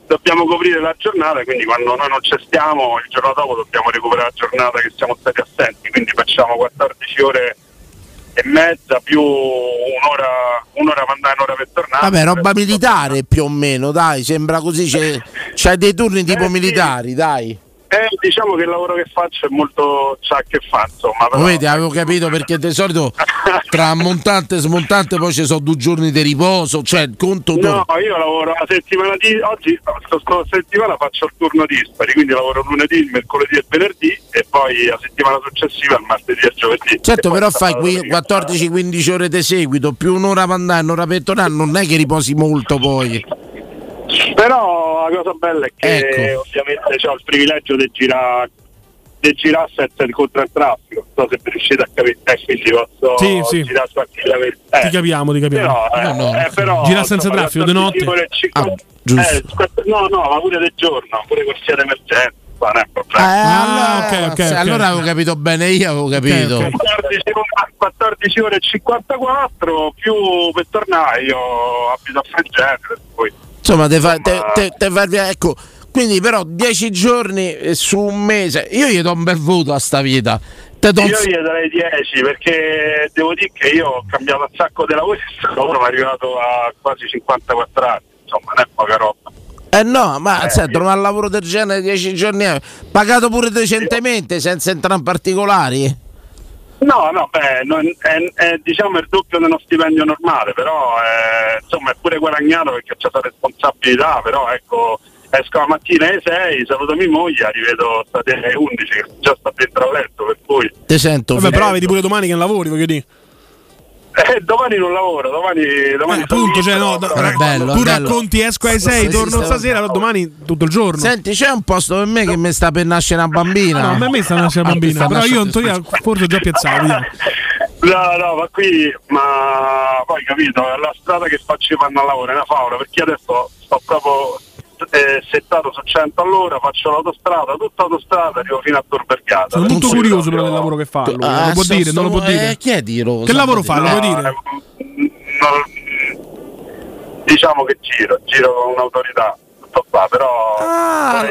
Dobbiamo coprire la giornata, quindi quando noi non ci stiamo, il giorno dopo dobbiamo recuperare la giornata che siamo stati assenti, quindi facciamo quattordici ore e mezza più un'ora un'ora per andare, un'ora per tornare. Vabbè, roba militare più o meno, dai, sembra così, c'è, c'è dei turni tipo eh, militari, sì. Dai. Eh, diciamo che il lavoro che faccio è molto, c'ha a che fare, insomma. Però... Vedi, avevo capito, perché di solito tra montante e smontante poi ci sono due giorni di riposo, cioè conto No, torno. Io lavoro la settimana di oggi, questa settimana faccio il turno dispari, quindi lavoro lunedì, il mercoledì e venerdì e poi la settimana successiva il martedì e il giovedì. Certo, però fai quattordici quindici ore di seguito, più un'ora per andare, un'ora per tornare, non è che riposi molto poi. Però la cosa bella è che ecco. Ovviamente ho il privilegio di girare di girare senza incontrare il traffico, non so se riuscite a capire, eh, quindi posso sì, sì. girare tranquillamente. Eh, ti capiamo, ti capiamo. Però, no, no. Eh, però, girare senza insomma, traffico di notte. cinquanta, ah, eh, no, no, ma pure del giorno, pure corsia d'emergenza. Non è un problema. Ah, ah, okay, okay, okay. Allora avevo capito bene, io avevo capito. Okay, okay. quattordici ore e cinquantaquattro più per tornare, io abito a Fregene, poi insomma te fa, te, te, te fa, ecco, quindi però dieci giorni su un mese io gli do un bel voto a sta vita. Te don... io gli darei dieci perché devo dire che io ho cambiato un sacco di lavoro, sono arrivato a quasi cinquantaquattro anni, insomma non è poca roba. Eh no, ma eh, sai, trovare un lavoro del genere dieci giorni pagato pure decentemente senza entrare in particolari. No, no, beh, non, è, è diciamo il doppio di uno stipendio normale, però eh, insomma è pure guadagnato perché c'è la responsabilità, però ecco, esco la mattina alle sei, saluto mia moglie, rivedo state alle undici, che già sta dentro a letto, per cui... Ti sento. Vabbè, però vedi pure domani che lavori, voglio dire. Eh, domani non lavoro, domani... domani eh, appunto, cioè no, da, bello, bello, tu racconti esco alle sei, torno stasera, bello. Domani tutto il giorno. Senti, c'è un posto per me che mi sta per nascere una bambina. No, a me, me sta per nascere una bambina, ah, però io in teoria forse ho già piazzato. No, no, ma qui, ma poi capito, la strada che faccio quando lavoro è una fauna, perché adesso sto proprio eh, settato su cento all'ora, faccio l'autostrada, tutta l'autostrada, arrivo fino a Tor Vergata. Sono molto curioso però del lavoro che fa, ah, non lo può dire, non lo può dire. Eh, chiedilo, che lavoro fa, lo puoi dire? Non, diciamo che giro, giro con un'autorità. Qua, però ah,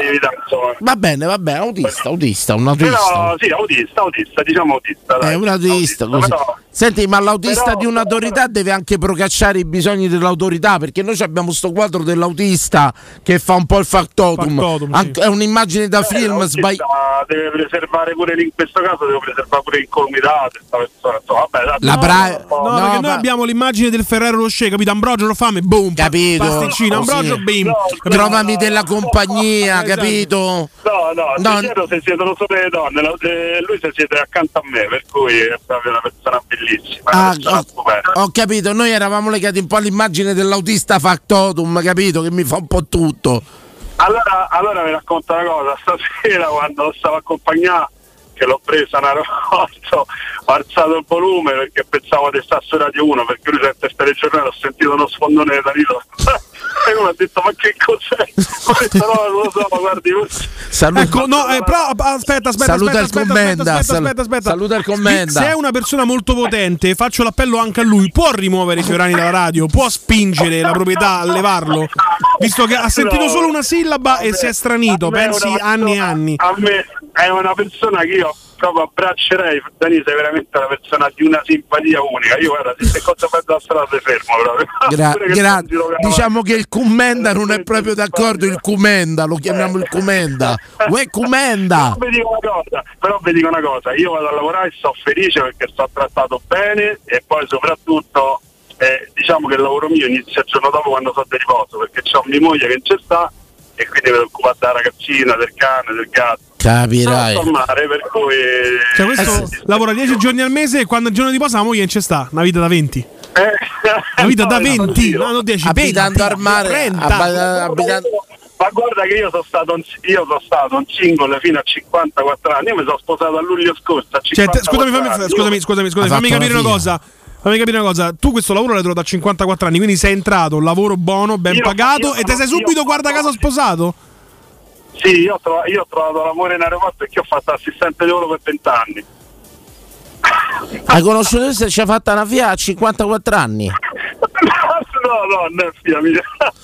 va bene, va bene, autista, autista, un autista. Però, sì, autista, autista, diciamo autista. Dai. È un autista, autista così. Però, senti, ma l'autista però, di un'autorità però, deve anche procacciare i bisogni dell'autorità, perché noi abbiamo sto quadro dell'autista che fa un po' il factotum. factotum An- sì. È un'immagine da eh, film sbagliata. Deve preservare pure, in questo caso devo preservare pure l'incolumità della persona. Vabbè, la, la no, bra- no, no, no, perché noi abbiamo l'immagine del Ferrero Rocher, capito? Ambrogio lo fa, e boom, capito? Pasticcino, Ambrogio, sì. Bim. No, della compagnia, no, no, capito? No, no, no. Sincero, se siete, lo so, le donne, lui se siete accanto a me, per cui è proprio una persona bellissima. Ah, una persona ho, ho capito, noi eravamo legati un po' all'immagine dell'autista factotum, capito? Che mi fa un po' tutto. Allora, allora vi racconto una cosa, stasera quando stavo accompagnato che l'ho presa in aeroporto, ho alzato il volume perché pensavo di stare su Radio uno, perché lui sente queste giornate, ho sentito uno sfondone da Danilo e uno ha detto ma che cos'è? Questa roba non lo so, guardi. Saluta, ecco, no, eh, però aspetta, aspetta, saluta, aspetta, il aspetta, commenda, aspetta, aspetta, saluta, aspetta, aspetta, saluta il commenda. Se è una persona molto potente, faccio l'appello anche a lui, può rimuovere i Fiorani dalla radio, può spingere la proprietà a levarlo, visto che ha sentito solo una sillaba e si è stranito, pensi anni e anni. A me è una persona che io proprio abbraccerei, Danilo, è veramente una persona di una simpatia unica. Io guarda, se cosa fai da strada sei fermo proprio. Gra- gra- che diciamo che il Commenda non è proprio d'accordo, il Commenda, lo chiamiamo eh. il Commenda. Uè Commenda! Però vi dico una cosa, però vi dico una cosa, io vado a lavorare e sto felice perché sto trattato bene e poi soprattutto eh, diciamo che il lavoro mio inizia il giorno dopo quando sono di riposo, perché c'ho mia moglie che c'è sta e quindi mi occupo della ragazzina, del cane, del gatto. Capirai. No, mare, per cui... cioè questo eh, sì. lavora dieci giorni al mese e quando il giorno di posa la moglie ci sta, una vita da venti. Eh, una vita no, da venti, no, non dieci, abitando al mare. Abitando... Ma guarda che io sono stato un, io sono stato un single fino a cinquantaquattro anni, io mi sono sposato a luglio scorso. A cioè, te, scusami, fammi, scusami, scusami, scusami, fammi capire una cosa. Fammi capire una cosa, tu questo lavoro l'hai trovato a cinquantaquattro anni, quindi sei entrato, un lavoro buono, ben io, pagato io, e te sei subito, io, guarda caso, sposato? Sì, io ho, trovato, io ho trovato l'amore in aeroporto perché ho fatto assistente di volo per venti anni. Hai conosciuto se ci ha fatta una FIA a cinquantaquattro anni? No, no, non è FIA mia.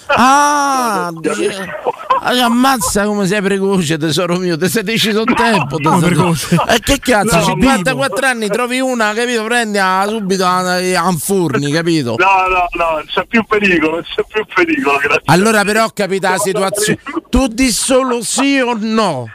Ah, no, non è FIA mia. Ammazza come sei precoce, tesoro mio, te sei deciso in tempo. No, precoce. E eh, che cazzo, no, cinquantaquattro anni, trovi una, capito? Prendi a, subito a, a anfurni, capito? No, no, no, c'è più pericolo, c'è più pericolo. Grazie. Allora però capita la situazione. Tu di solo sì o no?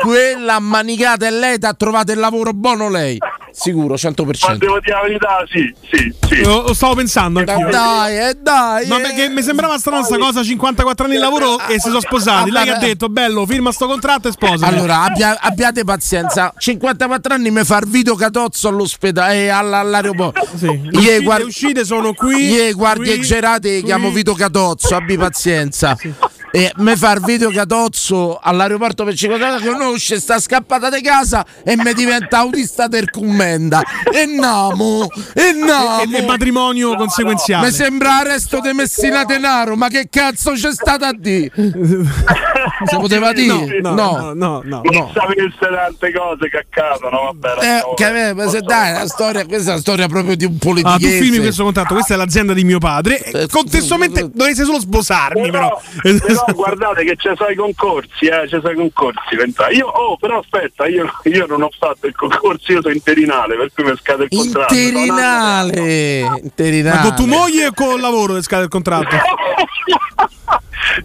Quella ammanicata e lei ti ha trovato il lavoro buono lei? Sicuro, cento per cento. Ma devo dire la verità, sì, sì, sì. Lo stavo pensando anch'io. Dai, eh, dai. No, eh. perché mi sembrava strana sta cosa, cinquantaquattro anni di lavoro e si sono sposati. Lei che ha detto, bello, firma sto contratto e sposa. Allora, abbia, abbiate pazienza. cinquantaquattro anni mi fa Vito Catozzo all'ospedale, eh, all'aeroporto. Sì. Le guard- uscite sono qui. Le guardie gelate chiamo Vito Catozzo, abbi pazienza. Sì. E mi fa il video Catozzo all'aeroporto per cinquanta che conosce, sta scappata di casa e mi diventa autista del Commenda. E namo, e namo. E, e, e matrimonio no, conseguenziale. No. Mi sembra arresto di Messina Denaro, ma che cazzo c'è stata a dire? Si poteva dire? No, no, no. no, no, no. Non sapessero tante cose che accadono, vabbè. Eh, che, ma se dai, la storia, questa è una storia proprio di un politichese. Ah, tu filmi questo contatto, questa è l'azienda di mio padre. Eh, Contestualmente dovresti solo sposarmi, però. però. No, guardate che ci sono i concorsi, eh, ci sono i concorsi. Io, oh, però aspetta, io, io non ho fatto il concorso, io sono interinale, per cui mi scade il contratto. Interinale! No, no, no. Interinale. Ma con tu moglie o con il lavoro che scade il contratto?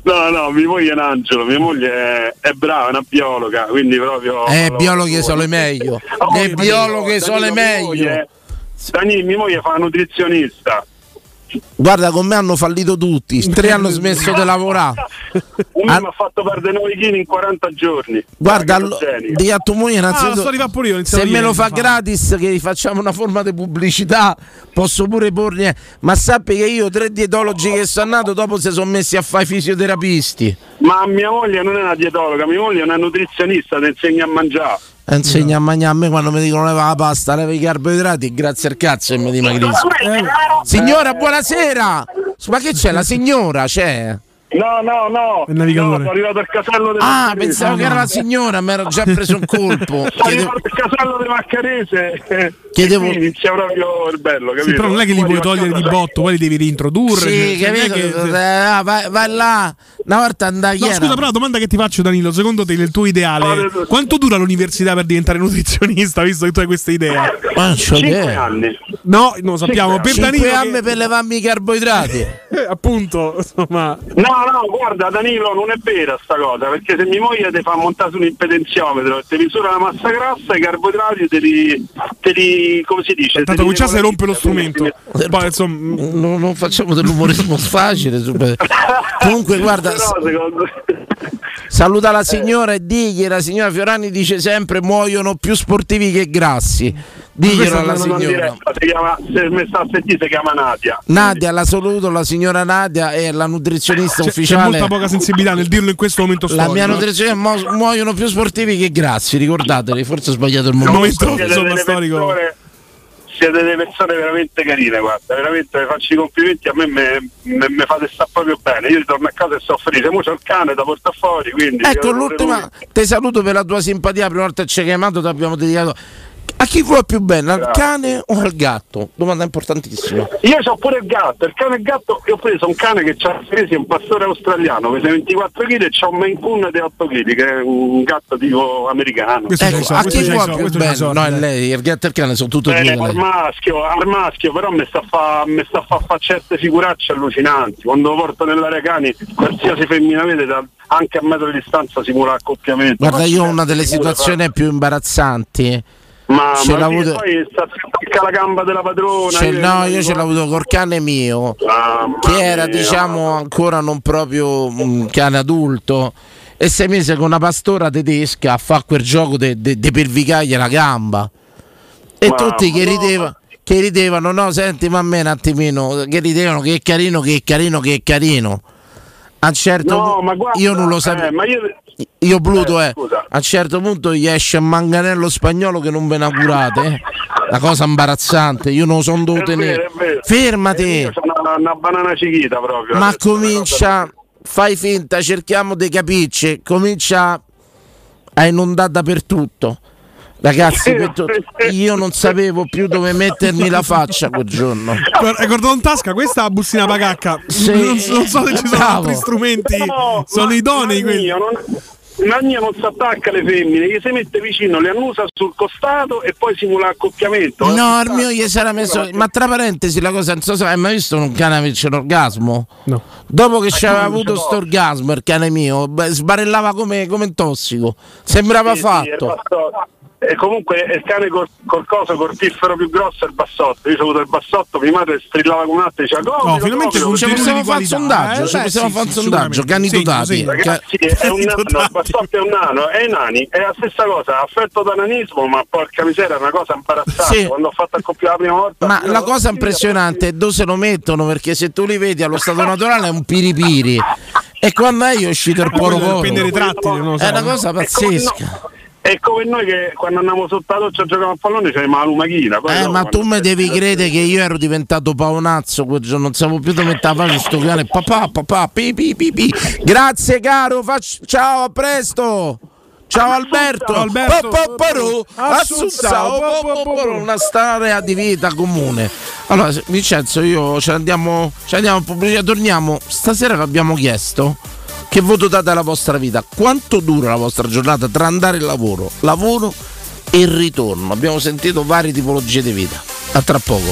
No, no, mia moglie è un angelo, mia moglie è, è brava, è una biologa, quindi proprio... Eh, biologhe sono le meglio, oh, le biologhe sono le meglio. Danilo, mia moglie fa nutrizionista. Guarda, con me hanno fallito tutti. Tre hanno smesso di lavorare. Uno An- mi ha fatto perdere nove chili in quaranta giorni. Guarda, allo- di Attomoni, innanzitutto, ah, pure se me lo fa, fa gratis, che facciamo una forma di pubblicità, posso pure porne. Ma sappi che io, tre dietologi che sono nato, dopo si sono messi a fare fisioterapisti. Ma mia moglie non è una dietologa, mia moglie è una nutrizionista, ti insegna a mangiare. Insegna a mangiare a me quando mi dicono leva la pasta, leva i carboidrati, grazie al cazzo che mi dimagrisco. Eh. Signora, buonasera! Ma che c'è? La signora c'è? No, no, no! Il navigatore. No, sono arrivato al casello del Ah, Maccarese. Pensavo che era la signora, mi ero già preso un colpo. Sono Chiedevo... arrivato al casello del Maccarese. Chiedevo... Inizia proprio il bello, capito? Sì, però non è che li puoi togliere di botto, poi li devi reintrodurre. Sì, cioè, capito? Che... Eh, vai, vai là. Una volta andai. No, scusa, però la domanda che ti faccio, Danilo, secondo te il tuo ideale, quanto dura l'università per diventare nutrizionista, visto che tu hai questa idea? cinque anni. No, non lo sappiamo. Per Danilo cinque anni che... per levarmi i carboidrati. Appunto, insomma. No, no, guarda Danilo, non è vera sta cosa, perché se mia moglie ti fa montare su un impedenziometro, ti misura la massa grassa, i carboidrati te li, te li come si dice? Tanto con se rompe lo strumento. Poi, insomma... non, non facciamo dell'umorismo facile. Super. Comunque guarda, no, secondo... saluta la signora eh. e digli, la signora Fiorani dice sempre muoiono più sportivi che grassi, diglielo alla signora diretta, si chiama, se mi sta a sentire si chiama Nadia Nadia, la saluto, la signora Nadia è la nutrizionista c'è, ufficiale, c'è molta poca sensibilità nel dirlo in questo momento storico. La mia nutrizionista, muoiono più sportivi che grassi, ricordateli, forse ho sbagliato il momento, no, momento siete, storico. Persone, siete delle persone veramente carine, guarda, veramente faccio i complimenti, a me mi fate sta proprio bene, io ritorno a casa e sto felice, mo c'ho il cane da portare fuori, quindi ecco l'ultima, ti saluto per la tua simpatia, la prima volta che ci hai chiamato ti abbiamo dedicato. A chi vuole più bene, al cane o al gatto? Domanda importantissima. Io ho pure il gatto, il cane e il gatto, io ho preso un cane che c'ha presi, un pastore australiano, pesa ventiquattro chili e c'ha un Maine Coon di otto chili, che è un gatto tipo americano. Ecco, so, a chi vuole so, più bene? So, no, è lei, il gatto e il cane sono tutto eh, due. Al maschio, al maschio, però mi sta a fa, fare fa certe figuracce allucinanti. Quando porto nell'area cani, qualsiasi femmina vede da anche a metro di distanza si muore accoppiamento. Guarda, io ho una delle situazioni fa... più imbarazzanti. Ma, ce ma l'avuto... poi sta secca la gamba della padrona. Cioè, io no, io ce l'ho avuto col cane mio, ah, che era mia. diciamo ancora non proprio un cane adulto. E si è messa con una pastora tedesca a fare quel gioco di pervicargli la gamba. E ma, tutti che, no. rideva, che ridevano, no, senti, ma a me un attimino, che ridevano, che è carino, che è carino, che è carino. A certo no, punto, ma guarda, io non lo sapevo. Eh, ma io... Io Pluto eh, eh, a un certo punto gli esce un manganello spagnolo che non ve ne curate, eh. Una cosa imbarazzante, io non lo sono dovuto tenere. Fermati! Io sono una, una banana cichita proprio. Ma comincia, cosa... fai finta, cerchiamo dei capicci, comincia a inondare dappertutto. Ragazzi, io non sapevo più dove mettermi la faccia quel giorno. Guarda in tasca, questa è la bustina pagacca. Sì. Non, non so se ci sono Bravo. altri strumenti, no, sono idonei quelli. Magna non si attacca alle femmine, gli si mette vicino, le annusa sul costato e poi simula accoppiamento. No, il mio gli sarà messo. Ma tra parentesi la cosa, non so se hai mai visto un cane vincere l'orgasmo? No. Dopo che c'aveva avuto sto orgasmo, il cane mio sbarellava come, come un tossico. Sembrava sì, fatto. Sì, e comunque il cane col, col coso cortifero più grosso è il bassotto, io ho avuto il bassotto prima e strillava con un altro e diceva no, no, finalmente no, ci possiamo fare un sondaggio, eh? ci possiamo fare un sondaggio, cani dotati sì, ragazzi, è un nano, il bassotto è un nano, è i nani, è la stessa cosa, affetto da nanismo, ma porca miseria è una cosa imbarazzante, sì. Quando ho fatto accoppiare la prima volta ma la cosa impressionante è dove se lo mettono, perché se tu li vedi allo stato naturale è un piripiri e quando è uscito il porocoro è una cosa pazzesca. È come noi che quando andiamo sotto la doccia a giocare a pallone c'è la lumachina. Eh, no, ma tu mi devi credere che io ero diventato paonazzo quel giorno, non sapevo più dove mettere la faccia sto cane. Papà, papà, pi, pi, pi, pi. Grazie caro, faccio... ciao, a presto. Ciao Alberto, Alberto. Assunzao, Assunzao, Assunzao, una storia di vita comune. Allora Vincenzo, io ce ne andiamo, ce ne andiamo in pubblicità, torniamo. Stasera vi abbiamo chiesto che voto date alla vostra vita? Quanto dura la vostra giornata tra andare e lavoro, lavoro e ritorno? Abbiamo sentito varie tipologie di vita. A tra poco.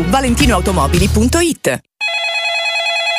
valentino automobili punto it.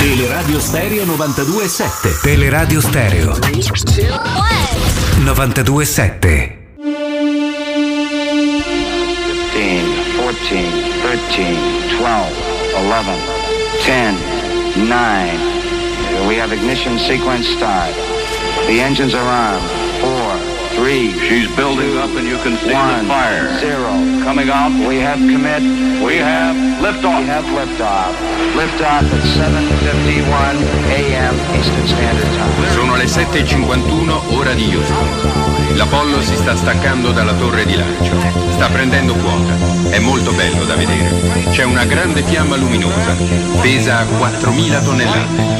Teleradio Stereo novantadue e sette. Teleradio Stereo novantadue e sette. fifteen, fourteen, thirteen, twelve, eleven, ten, nine. We have ignition sequence start. The engines are on. four, three. She's building up and you can see the fire. zero. Coming out. We have commit. We have liftoff. We have liftoff. Liftoff at seven fifty-one a m Sono le sette e cinquantuno, ora di Houston. L'Apollo si sta staccando dalla torre di lancio. Sta prendendo quota. È molto bello da vedere. C'è una grande fiamma luminosa. Pesa quattromila tonnellate.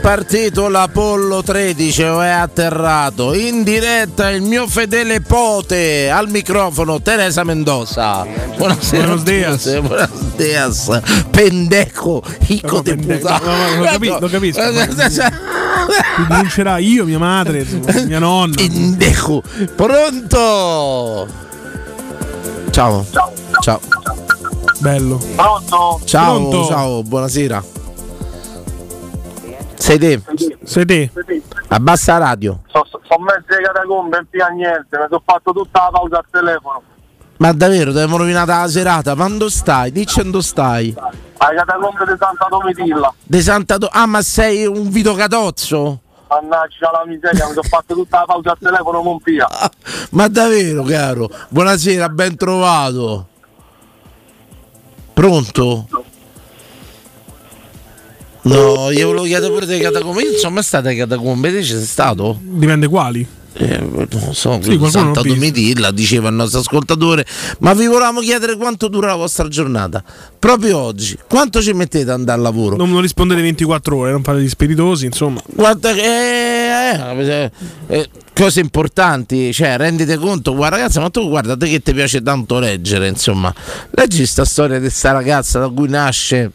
Partito l'Apollo tredici, è atterrato in diretta il mio fedele pote al microfono Teresa Mendoza. Buonasera, buenos dias, buenos dias, pendeco, ricco di puttana. Lo capisco, lo capisco. Vincerà io, mia madre, mia nonna. Pendeco, pronto? Ciao, ciao, ciao. Bello. Pronto? Ciao, pronto. Ciao, buonasera. Sei te? Sei te? Abbassa la radio. Sono so, so mezzo di catacombe, non più a niente, mi sono fatto tutta la pausa al telefono. Ma davvero, ti avevo rovinato la serata? Ma dove stai? Dici dove stai? Alle catacombe di Santa Domitilla. De Santa Do- ah, ma sei un Vito Catozzo? Mannaggia la miseria, mi sono fatto tutta la pausa al telefono, non più. Ma davvero, caro? Buonasera, ben trovato. Pronto? No, io volevo chiedere pure dei catacombe. Io insomma è stato ai catacombe, te sei stato? Dipende quali. Eh, non so, sì, Santa Domitilla, diceva il nostro ascoltatore. Ma vi volevamo chiedere quanto dura la vostra giornata. Proprio oggi, quanto ci mettete ad andare al lavoro? Non, non rispondete ventiquattro ore, non fate gli spiritosi, insomma. Guarda che... Eh, eh, eh, cose importanti, cioè rendete conto, guarda ragazza, ma tu guarda te che ti piace tanto leggere, insomma. Leggi sta storia di sta ragazza da cui nasce...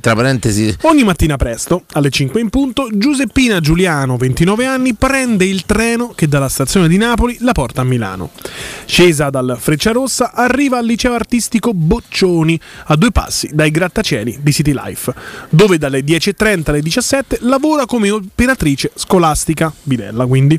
Tra parentesi. Ogni mattina presto, alle cinque in punto, Giuseppina Giuliano, ventinove anni, prende il treno che dalla stazione di Napoli la porta a Milano. Scesa dal Frecciarossa, arriva al liceo artistico Boccioni, a due passi dai grattacieli di City Life, dove dalle dieci e trenta alle diciassette lavora come operatrice scolastica, bidella quindi.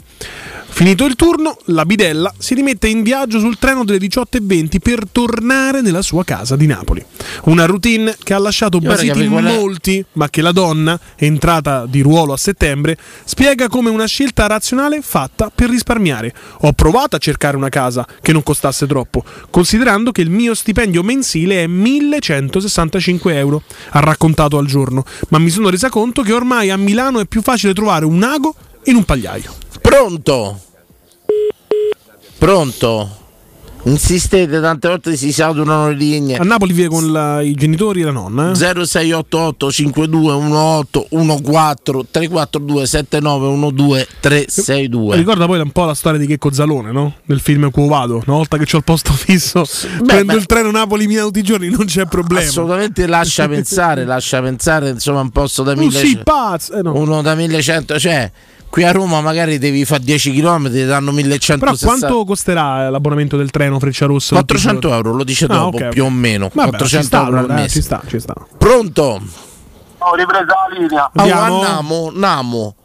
Finito il turno, la bidella si rimette in viaggio sul treno delle diciotto e venti per tornare nella sua casa di Napoli. Una routine che ha lasciato basiti in molti, ma che la donna, entrata di ruolo a settembre, spiega come una scelta razionale fatta per risparmiare. Ho provato a cercare una casa che non costasse troppo, considerando che il mio stipendio mensile è millecentosessantacinque euro, ha raccontato al giorno, ma mi sono resa conto che ormai a Milano è più facile trovare un ago in un pagliaio. Pronto? Pronto? Insistete, tante volte si saturano le linee. A Napoli vive con la, i genitori e la nonna. Eh? zero sei otto otto cinque due uno otto uno quattro tre quattro due sette nove uno due tre sei due. Ricorda poi un po' la storia di Checco Zalone, no? Nel film Quo vado, una volta che c'ho il posto fisso, beh, prendo beh. il treno Napoli-Milano tutti i giorni, non c'è problema. Assolutamente, lascia pensare, lascia pensare, insomma, un posto da millecento, uno da millecento, cioè. Qui a Roma magari devi fare dieci chilometri, ti danno millecentosessanta. Però quanto costerà l'abbonamento del treno Frecciarossa? quattrocento euro, lo dice dopo, ah, okay, più o meno. Vabbè, quattrocento euro al mese. Ci sta, ci sta. Pronto? Ho oh, ripresa la linea. Andiamo. Ah, Namo, Namo.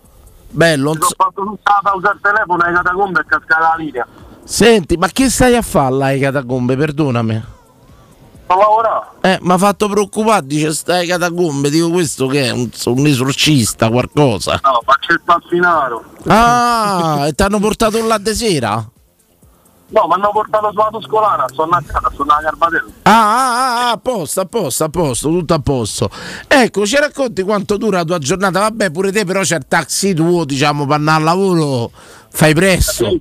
Bello. Ho fatto tutta la pausa al telefono, ai catacombe è cascata la linea. Senti, ma che stai a fare là ai catacombe? Perdonami. Sto lavorando. Eh, mi ha fatto preoccupare, dice stai ai catacombe, dico questo che è un, un esorcista, qualcosa. No, faccio il panfinaro. Ah, e ti hanno portato là di sera? No, mi hanno portato sulla Tuscolana, sono a casa, sono a Garbatella. Ah, ah, ah, a posto, a posto, a posto, tutto a posto. Ecco, ci racconti quanto dura la tua giornata? Vabbè, pure te però c'è il taxi tuo, diciamo, per andare al lavoro, fai presto. Sì,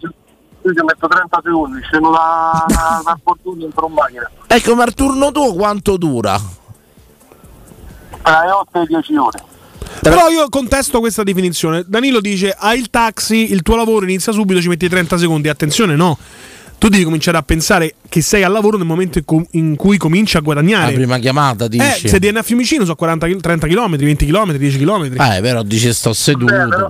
io ci metto trenta secondi, scendo da fortuna dentro in macchina. Ecco, ma il turno tuo quanto dura? Tra le otto e dieci ore. Però io contesto questa definizione. Danilo dice, hai il taxi, il tuo lavoro inizia subito, ci metti trenta secondi. Attenzione, no, tu devi cominciare a pensare che sei al lavoro nel momento in cui cominci a guadagnare. La prima chiamata dici. Eh, se vieni a Fiumicino sono quaranta, trenta chilometri, venti chilometri, dieci chilometri. Eh, però dice sto seduto. Eh, però,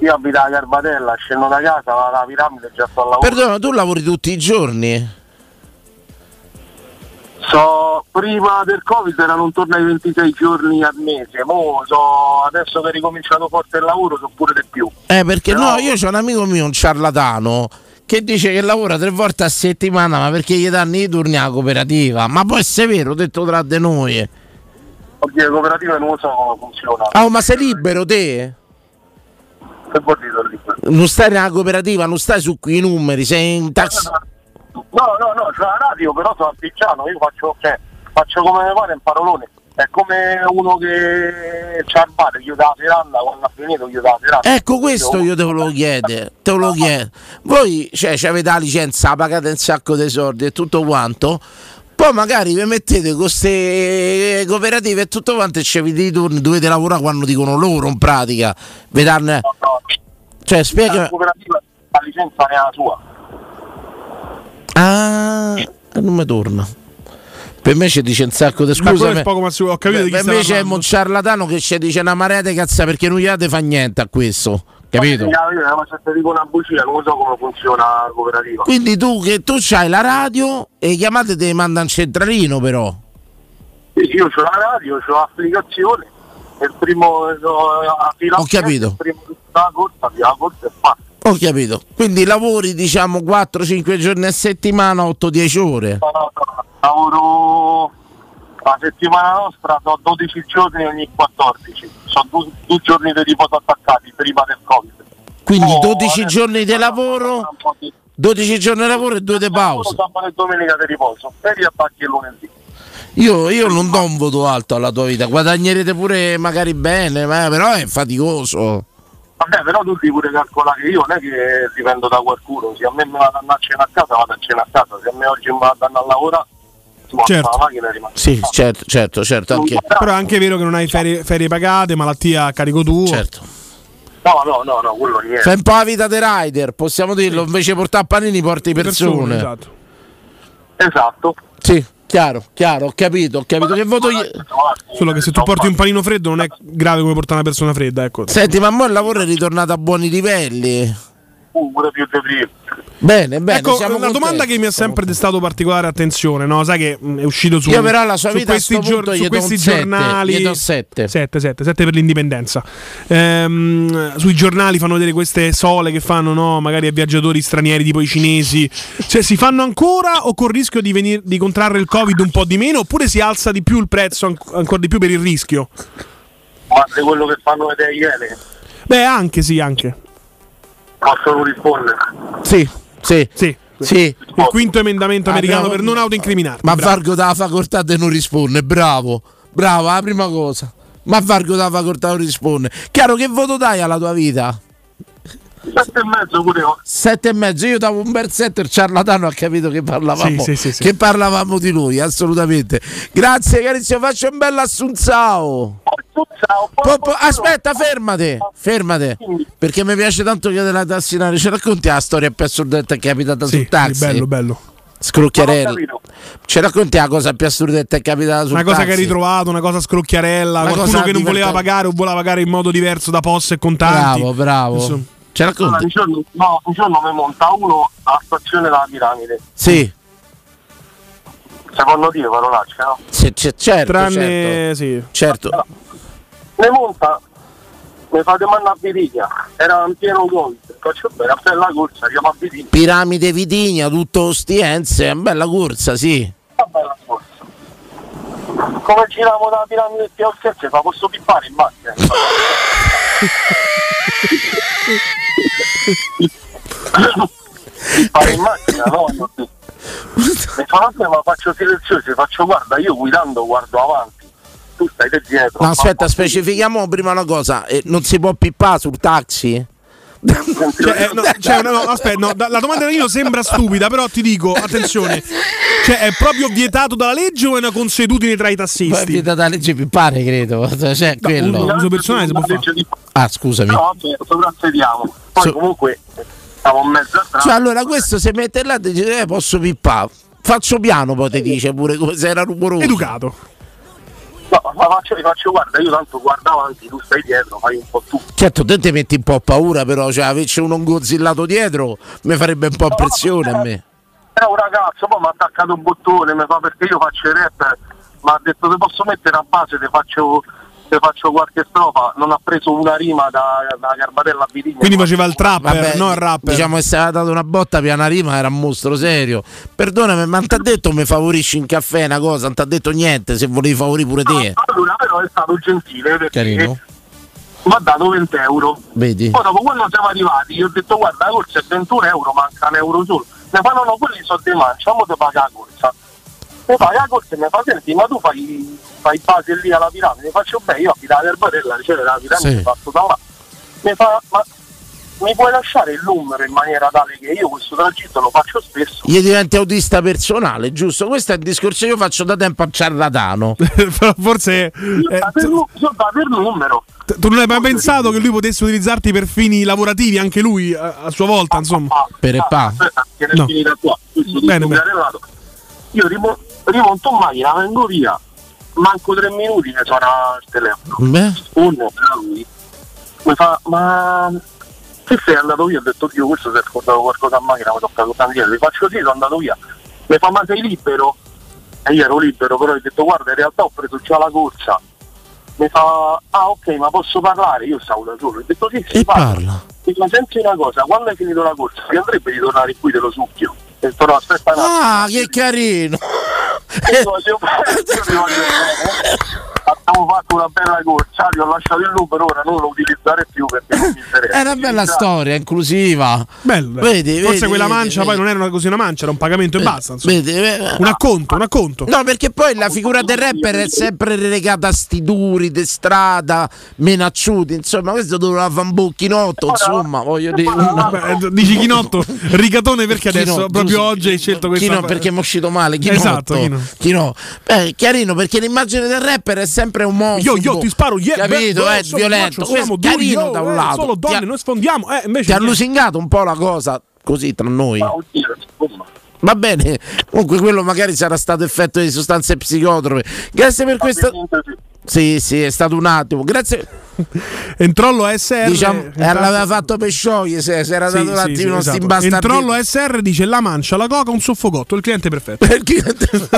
io abito a Garbatella, scendo da casa, vado alla Piramide e già sto al lavoro. Perdona, tu lavori tutti i giorni? So, prima del Covid erano intorno ai ventisei giorni al mese, mo so, adesso che è ricominciato forte il lavoro sono pure di più. Eh, perché però... no, io c'ho un amico mio, un ciarlatano, che dice che lavora tre volte a settimana, ma perché gli danno i turni alla cooperativa? Ma può essere vero, detto tra di noi. Oddio, la cooperativa non lo so come funziona. Ah, oh, ma sei libero te? Che vuol dire libero? Non stai nella cooperativa, non stai su quei numeri, sei in taxi. No, no, no, c'è la radio, però sono artigiano, io faccio, cioè, faccio come mi pare un parolone. È come uno che c'ha il bar, io dalla seranda, quando ha finito io dalla seranda. Ecco, questo io te lo chiedo, te lo chiedo. Voi, cioè, avete la licenza, pagate un sacco di soldi e tutto quanto, poi magari vi mettete con queste cooperative e tutto quanto e ci avete i turni, dovete lavorare quando dicono loro, in pratica. Vi danno... Cioè, spiega... La cooperativa, la licenza è la sua. Ah, non mi torna. Per me ci dice un sacco di scuse. Ma poco, ma su, ho capito. Beh, per me c'è un ciarlatano che ci dice una marea di cazzo perché non gli date fa niente a questo. Capito? Ma se ti dico una bucina, non so come funziona la cooperativa. Quindi tu che tu c'hai la radio e chiamate te manda un centralino però. Sì, io c'ho la radio, c'ho l'applicazione. E il primo a fila. Ho capito. Il primo la corsa, la corsa è fatta. Ho capito. Quindi lavori diciamo quattro cinque giorni a settimana, otto dieci ore. No, no, no. Lavoro la settimana nostra, sono dodici giorni ogni quattordici, sono due, due giorni di riposo attaccati prima del Covid. Quindi oh, dodici giorni di lavoro, dodici giorni di lavoro e due di pausa. Sabato e domenica di riposo, e li attacchi lunedì. Io, io non do un voto alto alla tua vita, guadagnerete pure magari bene, ma però è faticoso. Vabbè, però tu devi pure calcolare che io non è che dipendo da qualcuno, se a me mi vanno a cena a casa vado a cena a casa, se a me oggi mi vanno a lavorare. Certo. Sì, certo, certo, certo anche. Però è anche vero che non hai ferie, ferie pagate, malattia a carico tuo. Certo. No, no, no, no, quello niente. Fai un po' la vita dei rider, possiamo dirlo, sì. Invece portare panini porti persone. persone esatto. esatto. Sì, chiaro, chiaro, ho capito, ho capito. Che voto io... Solo che se tu porti un panino freddo non è grave come portare una persona fredda, ecco. Senti, ma mo il lavoro è ritornato a buoni livelli. Pure più di bene, bene. Ecco, siamo una contenti. Domanda che mi ha sempre destato particolare attenzione, no? Sai che è uscito su, io però la sua vita su questi, gior- su questi giornali, sette, sette, sette per l'indipendenza. Ehm, sui giornali fanno vedere queste sole che fanno, no? Magari a viaggiatori stranieri tipo i cinesi. Cioè, si fanno ancora o col rischio di, venir- di contrarre il Covid un po' di meno, oppure si alza di più il prezzo an- ancora di più per il rischio? Guarda quello che fanno vedere ieri. Beh, anche sì, anche. Possono rispondere. Sì, sì, sì, sì. Il quinto emendamento americano ah, per non autoincriminarti. Ma bravo. Vargo dalla facoltà de non risponde, bravo, bravo, la prima cosa. Ma Vargo dalla facoltà non risponde. Chiaro, che voto dai alla tua vita? Sette e mezzo pure io. Sette e mezzo, io davo un bel set, il ciarlatano ha capito che parlavamo, sì, sì, sì, che sì. parlavamo di lui, assolutamente. Grazie carissimo, faccio un bel assunzao. Aspetta, fermate, fermate, perché mi piace tanto che te la tassinare. Ci racconti la storia assurda che è capitata sì, sul taxi? Bello, bello. Scrocchiarella, ci racconti la cosa più assurda che è capitata sul taxi? Una cosa taxi. che hai ritrovato, una cosa scrocchiarella, una qualcuno cosa che non voleva pagare o voleva pagare in modo diverso da P O S e contanti. Bravo, bravo. Insomma. Ci racconti? Allora, diciamo, no, diciamo mi monta uno alla stazione della Piramide. Sì. Secondo dire parolacce, no? Sì, c- certo, Tranne... certo. Sì. certo. Allora, ne monta, mi fate mandare a Vitigna, era in pieno gol, faccio bene, a bella corsa, andiamo a Vitigna. Piramide Vitigna, tutto Ostiense, è una bella corsa, sì. Una bella corsa. Come giriamo dalla Piramide più Ostiense, ma posso pippare in macchina? Pippare in macchina, no? Mi fa vabbè, ma faccio silenzioso, faccio guarda, io guidando guardo avanti. Tu stai dietro. No, aspetta, specifichiamo prima una cosa, eh, non si può pippare sul taxi? Cioè, no, cioè, no, no, aspetta, no, la domanda di Nino sembra stupida, però ti dico, attenzione, cioè è proprio vietato dalla legge o è una consuetudine tra i tassisti? È vietato dalla legge, più pare, credo, cioè no, quello. L'uso personale si può fare. Di... Ah, scusami. No, soprassediamo. Poi so... comunque stavo in mezzo a cioè, allora questo se mette là e dice eh, posso pippare. Faccio piano, poi ti dice pure come se era rumoroso. Educato. No, ma faccio, faccio guarda, io tanto guardo avanti, tu stai dietro, fai un po' tu. Certo, te ti metti un po' a paura, però, cioè, averci uno gonzillato dietro mi farebbe un po' no, pressione no, a me. Era un ragazzo, poi mi ha attaccato un bottone, mi fa perché io faccio il rap, mi ha detto te posso mettere a base, te faccio, te faccio qualche strofa, non ha preso una rima da, da Garbatella a Vitigna. Quindi faceva il trapper, no il rapper. Diciamo che se aveva dato una botta per una rima era un mostro serio. Perdonami, ma non ti ha detto mi favorisci in caffè una cosa, non ti ha detto niente, se volevi favorire pure te. No, allora però è stato gentile perché mi ha dato venti euro. Vedi? Poi dopo quando siamo arrivati, io ho detto guarda la corsa è ventuno euro, manca un euro solo. Ne fanno no, quelli sono dei manci, amo te paga la corsa. Mi fai la corsa e mi fa senti, ma tu fai, fai base lì alla Piramide, mi faccio bene, io abito alla Garbatella, riceve la Piramide, sì. Faccio da là. Mi fa, ma mi puoi lasciare il numero in maniera tale che io questo tragitto lo faccio spesso? Gli diventi autista personale, giusto? Questo è il discorso che io faccio da tempo a ciarlatano. Forse... Eh, sono dato il numero. Tu non hai mai pensato che lui potesse utilizzarti per fini lavorativi, anche lui, a, a sua volta, insomma? Per e pa. Aspetta, che ne finita qua. Bene, bene. Io rimonto in macchina, vengo via, manco tre minuti che suona il telefono. Beh. Uno era lui, mi fa, ma se sei andato via? Ho detto, Dio, questo si è scordato qualcosa a macchina, mi tocca tutto indietro. Mi faccio sì, sono andato via. Mi fa, ma sei libero? E io ero libero, però ho detto, guarda, in realtà ho preso già la corsa. Mi fa, ah ok, ma posso parlare? Io stavo da solo. Ho detto, sì, sì, e parla. parla. Mi fa, senti una cosa, quando hai finito la corsa, ti andrebbe di tornare qui, te lo succhio. Però aspetta un attimo. Ah, che carino! Abbiamo fatto una bella corsa, gli ho lasciato il numero, ora non lo utilizzare più perché non mi interessa. È una bella storia inclusiva. Bello. Vedi, Forse vedi, quella mancia vedi, poi vedi. non era così una mancia, era un pagamento vedi, e basta. Vedi, vedi. Un acconto, un acconto. No, perché poi la figura del rapper è sempre relegata a sti duri, de strada, menacciuti. Insomma, questo doveva fare un po' chinotto, insomma, voglio dire. Una... Dici chinotto, ricatone perché adesso Chino, proprio giusto, oggi hai scelto questo. Chino perché mi è uscito male. Chinotto. Esatto, Chino. Chino. Beh, chiarino, perché l'immagine del rapper è sempre. Sempre un monstro. Io, io ti sparo, yeah, capito? È eh, violento. Faccio, carino io, da un eh, lato. Solo donne, ti, noi sfondiamo. Eh, invece ti ha lusingato un po' la cosa così tra noi. Va bene. Comunque, quello magari sarà stato effetto di sostanze psicotrope. Grazie per questa. Sì, sì, è stato un attimo. Grazie. Entrollo S R. Diciamo, l'aveva fatto per sciogliere. Se era sì, dato un attimo, sì, sì, non esatto. si imbasta. Entrollo S R dice la mancia, la coca, un soffocotto. Il cliente perfetto. Il cliente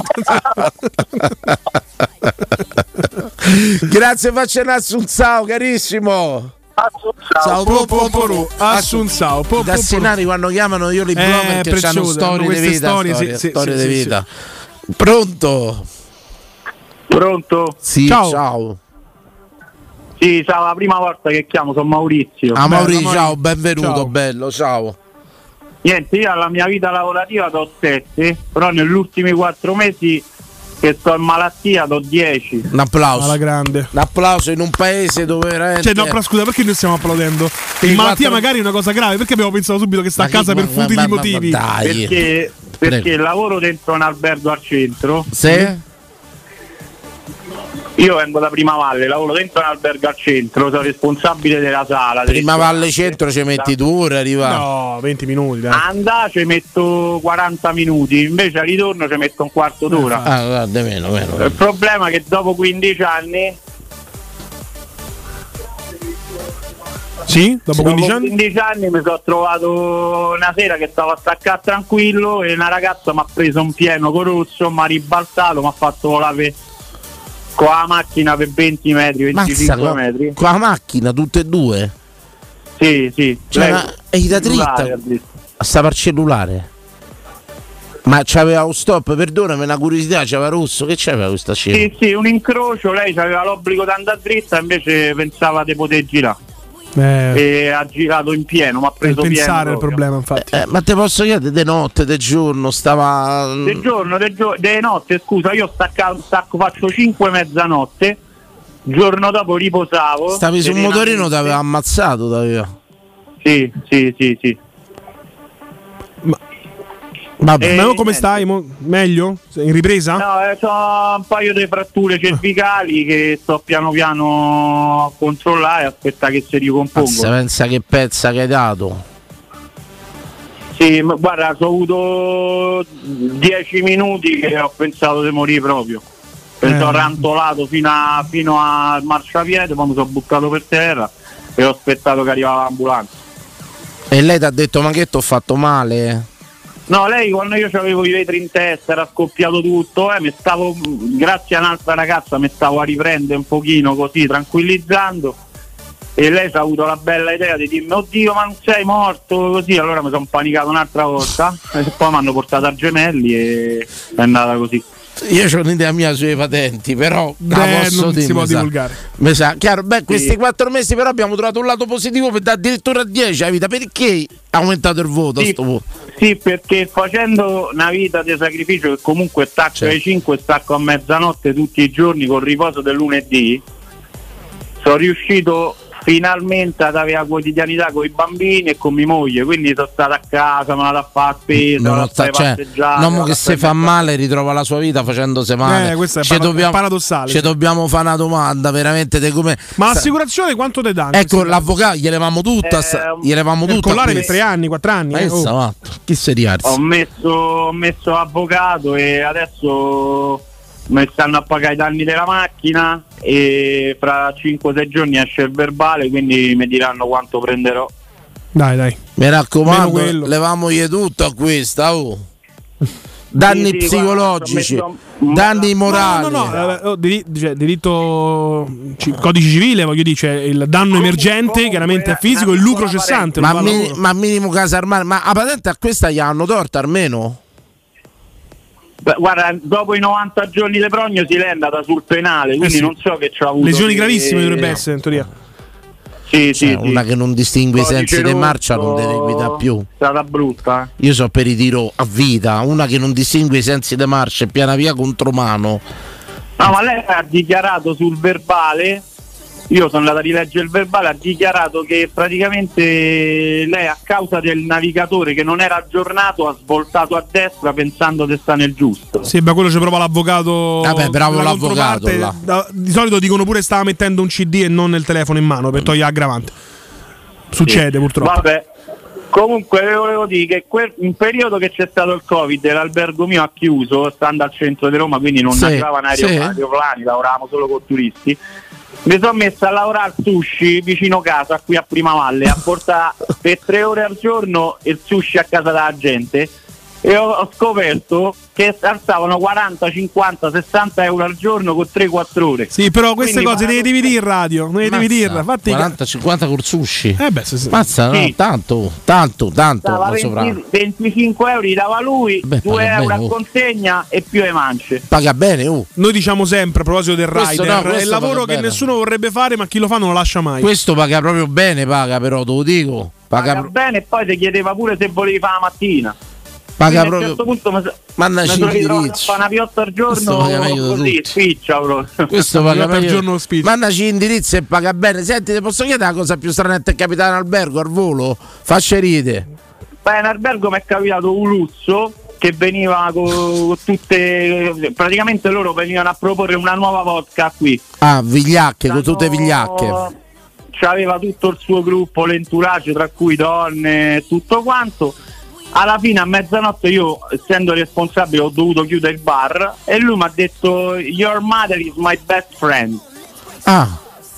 Grazie, faccia un assunzao, carissimo. Assunzao, poporù, assunzao. I tassinari quando chiamano io li blocco eh, perché hanno storie di vita. Storie, storie, sì, storie sì, di sì, vita. Sì. Pronto? Pronto? Sì, ciao. ciao. Sì, ciao, la prima volta che chiamo, sono Maurizio. Ah, Maurizio, Maurizio. ciao, benvenuto, ciao. bello, ciao. Niente, io alla mia vita lavorativa do sette, però negli ultimi quattro mesi che sto in malattia, do dieci. Un applauso alla grande. Un applauso in un paese dove veramente... Cioè, no, però scusa, perché noi stiamo applaudendo? In malattia quattro... magari è una cosa grave, perché abbiamo pensato subito che sta ma a casa che, per ma, futili ma, motivi. Ma, ma, dai. Perché, perché lavoro dentro un albergo al centro. Sì. Io vengo da Prima Valle, lavoro dentro un albergo al centro, sono responsabile della sala. Prima Valle centro ci metti due ore, arriva? No, venti minuti. Dai. Andà ci metto quaranta minuti, invece al ritorno ci metto un quarto d'ora. Ah, guarda, meno, meno, meno. Il problema è che dopo quindici anni... Sì, dopo quindici anni? quindici anni mi sono trovato una sera che stavo a staccare tranquillo e una ragazza mi ha preso un pieno corozzo, mi ha ribaltato, mi ha fatto volare... con la macchina per venti metri, venticinque Mazza, metri. Con la macchina, tutte e due? Sì, sì. Cioè, ma è da dritta. Stava al cellulare. Ma c'aveva lo stop, perdonami, una curiosità, c'aveva rosso, che c'aveva questa scena? Sì, sì, un incrocio, lei c'aveva l'obbligo di andare dritta, invece pensava di poter girare. Eh, e ha girato in pieno, ma ha preso pieno. Pensare il problema, infatti. Eh, eh, ma te posso chiedere de notte, de giorno, stava de giorno, de, gio- de notte, scusa, io stacca- stacco faccio cinque mezzanotte, giorno dopo riposavo. Stavi sul motorino, ti aveva ammazzato, t'aveva. Sì, sì, sì, sì. Ma vabbè, ma come stai? Mo? Meglio? In ripresa? No, eh, ho un paio di fratture cervicali che sto piano piano a controllare, aspetta che si ricompongo. Pensa, pensa che pezza che hai dato. Sì, ma guarda, ho avuto dieci minuti che ho pensato di morire proprio. Perché eh. ho rantolato fino, a, fino al marciapiede, poi mi sono buttato per terra e ho aspettato che arrivava l'ambulanza. E lei ti ha detto, ma che ti ho fatto male? No, lei quando io avevo i vetri in testa era scoppiato tutto, eh, mi stavo, grazie a un'altra ragazza mi stavo a riprendere un pochino così, tranquillizzando, e lei ha avuto la bella idea di dirmi, oddio ma non sei morto, così, allora mi sono panicato un'altra volta, e poi mi hanno portato a Gemelli e è andata così. Io ho un'idea mia sulle patenti, però beh, la posso non dire, si può divulgare. Mi sa, chiaro, beh, questi sì. quattro mesi però abbiamo trovato un lato positivo per dare addirittura dieci a vita. Perché ha aumentato il voto? Sì, sto voto? Sì, perché facendo una vita di sacrificio che comunque stacco certo. alle cinque, stacco a mezzanotte tutti i giorni col riposo del lunedì, sono riuscito finalmente ad avere la quotidianità con i bambini e con mia moglie, quindi sono stato a casa, me la da fa a spesa, non la sta, cioè, passeggiare. Un uomo che se fa male ritrova la sua vita facendosi male. Eh, questo è, parad- dobbiamo, è paradossale. Ci dobbiamo fare una domanda, veramente. De come... Ma l'assicurazione quanto te danno? Ecco, l'avvocato gli elevamo tutta. Eh, gli elevamo tutta. Collare per tre anni, quattro anni. Eh, oh. va. Chi si rialza? Ho messo, ho messo avvocato e adesso mi stanno a pagare i danni della macchina e fra cinque sei giorni esce il verbale, quindi mi diranno quanto prenderò. Dai, dai. Mi raccomando, levamogli tutto a questa, oh. Danni sì, sì, psicologici, messo... danni morali. No, no, no, diritto codice civile, voglio dire, cioè, il danno emergente chiaramente è fisico, il lucro cessante. Ma, mi, ma minimo casa armata, ma a patente a questa gli hanno torta almeno? Beh, guarda, dopo i novanta giorni di prognosi l'è andata sul penale, quindi eh sì. non so che c'ha avuto. Lesioni che... gravissime dovrebbe no. essere in teoria. Sì, sì, cioè, sì. Una che non distingue i sensi di marcia non deve guidare più. È stata brutta. Eh. Io so per i tiro a vita, una che non distingue i sensi di marcia e piana via contromano. No, ma lei ha dichiarato sul verbale, io sono andata a rileggere il verbale, ha dichiarato che praticamente lei a causa del navigatore che non era aggiornato ha svoltato a destra pensando che sta nel giusto. Sì, ma quello ci prova l'avvocato. Vabbè, bravo la l'avvocato là. Da, di solito dicono pure stava mettendo un C D e non il telefono in mano per togliere aggravante. Succede sì. purtroppo. Vabbè. Comunque volevo dire che quel, in periodo che c'è stato il Covid l'albergo mio ha chiuso, stando al centro di Roma, quindi non sì, andavano sì. aeroplani, lavoravamo solo con turisti. Mi sono messa a lavorare al sushi vicino casa, qui a Prima Valle, a portare per tre ore al giorno il sushi a casa della gente e ho, ho scoperto che alzavano quaranta, cinquanta, sessanta euro al giorno con tre quattro ore. Sì, però queste quindi, cose ne devi dire in radio, ne devi dirla. quaranta cinquanta col sushi. Eh beh, se, se. Mazza, sì. no, tanto, tanto, tanto. venti, venticinque euro li dava lui, beh, due euro bene, a consegna oh. e più le mance. Paga bene, oh. Noi diciamo sempre a proposito del questo rider, no, è il lavoro che bene. Nessuno vorrebbe fare, ma chi lo fa non lo lascia mai. Questo paga proprio bene, paga però, te lo dico. Paga, paga bene e poi ti chiedeva pure se volevi fare la mattina. paga proprio. A questo punto ma, mandaci il indirizzo. Fa una piotta al giorno così, spiccia proprio. Questo paga per giorno spiccia. Mandaci l'indirizzo e paga bene. Senti, ti posso chiedere la cosa più strana che è capitata in albergo al volo? Faccerite. Beh, in albergo mi è capitato un lusso che veniva con tutte, praticamente loro venivano a proporre una nuova vodka qui. Ah, vigliacche, con tutte vigliacche. C'aveva tutto il suo gruppo, l'entourage, tra cui donne, tutto quanto. Alla fine a mezzanotte io, essendo responsabile, ho dovuto chiudere il bar e lui mi ha detto "Your mother is my best friend". Ah,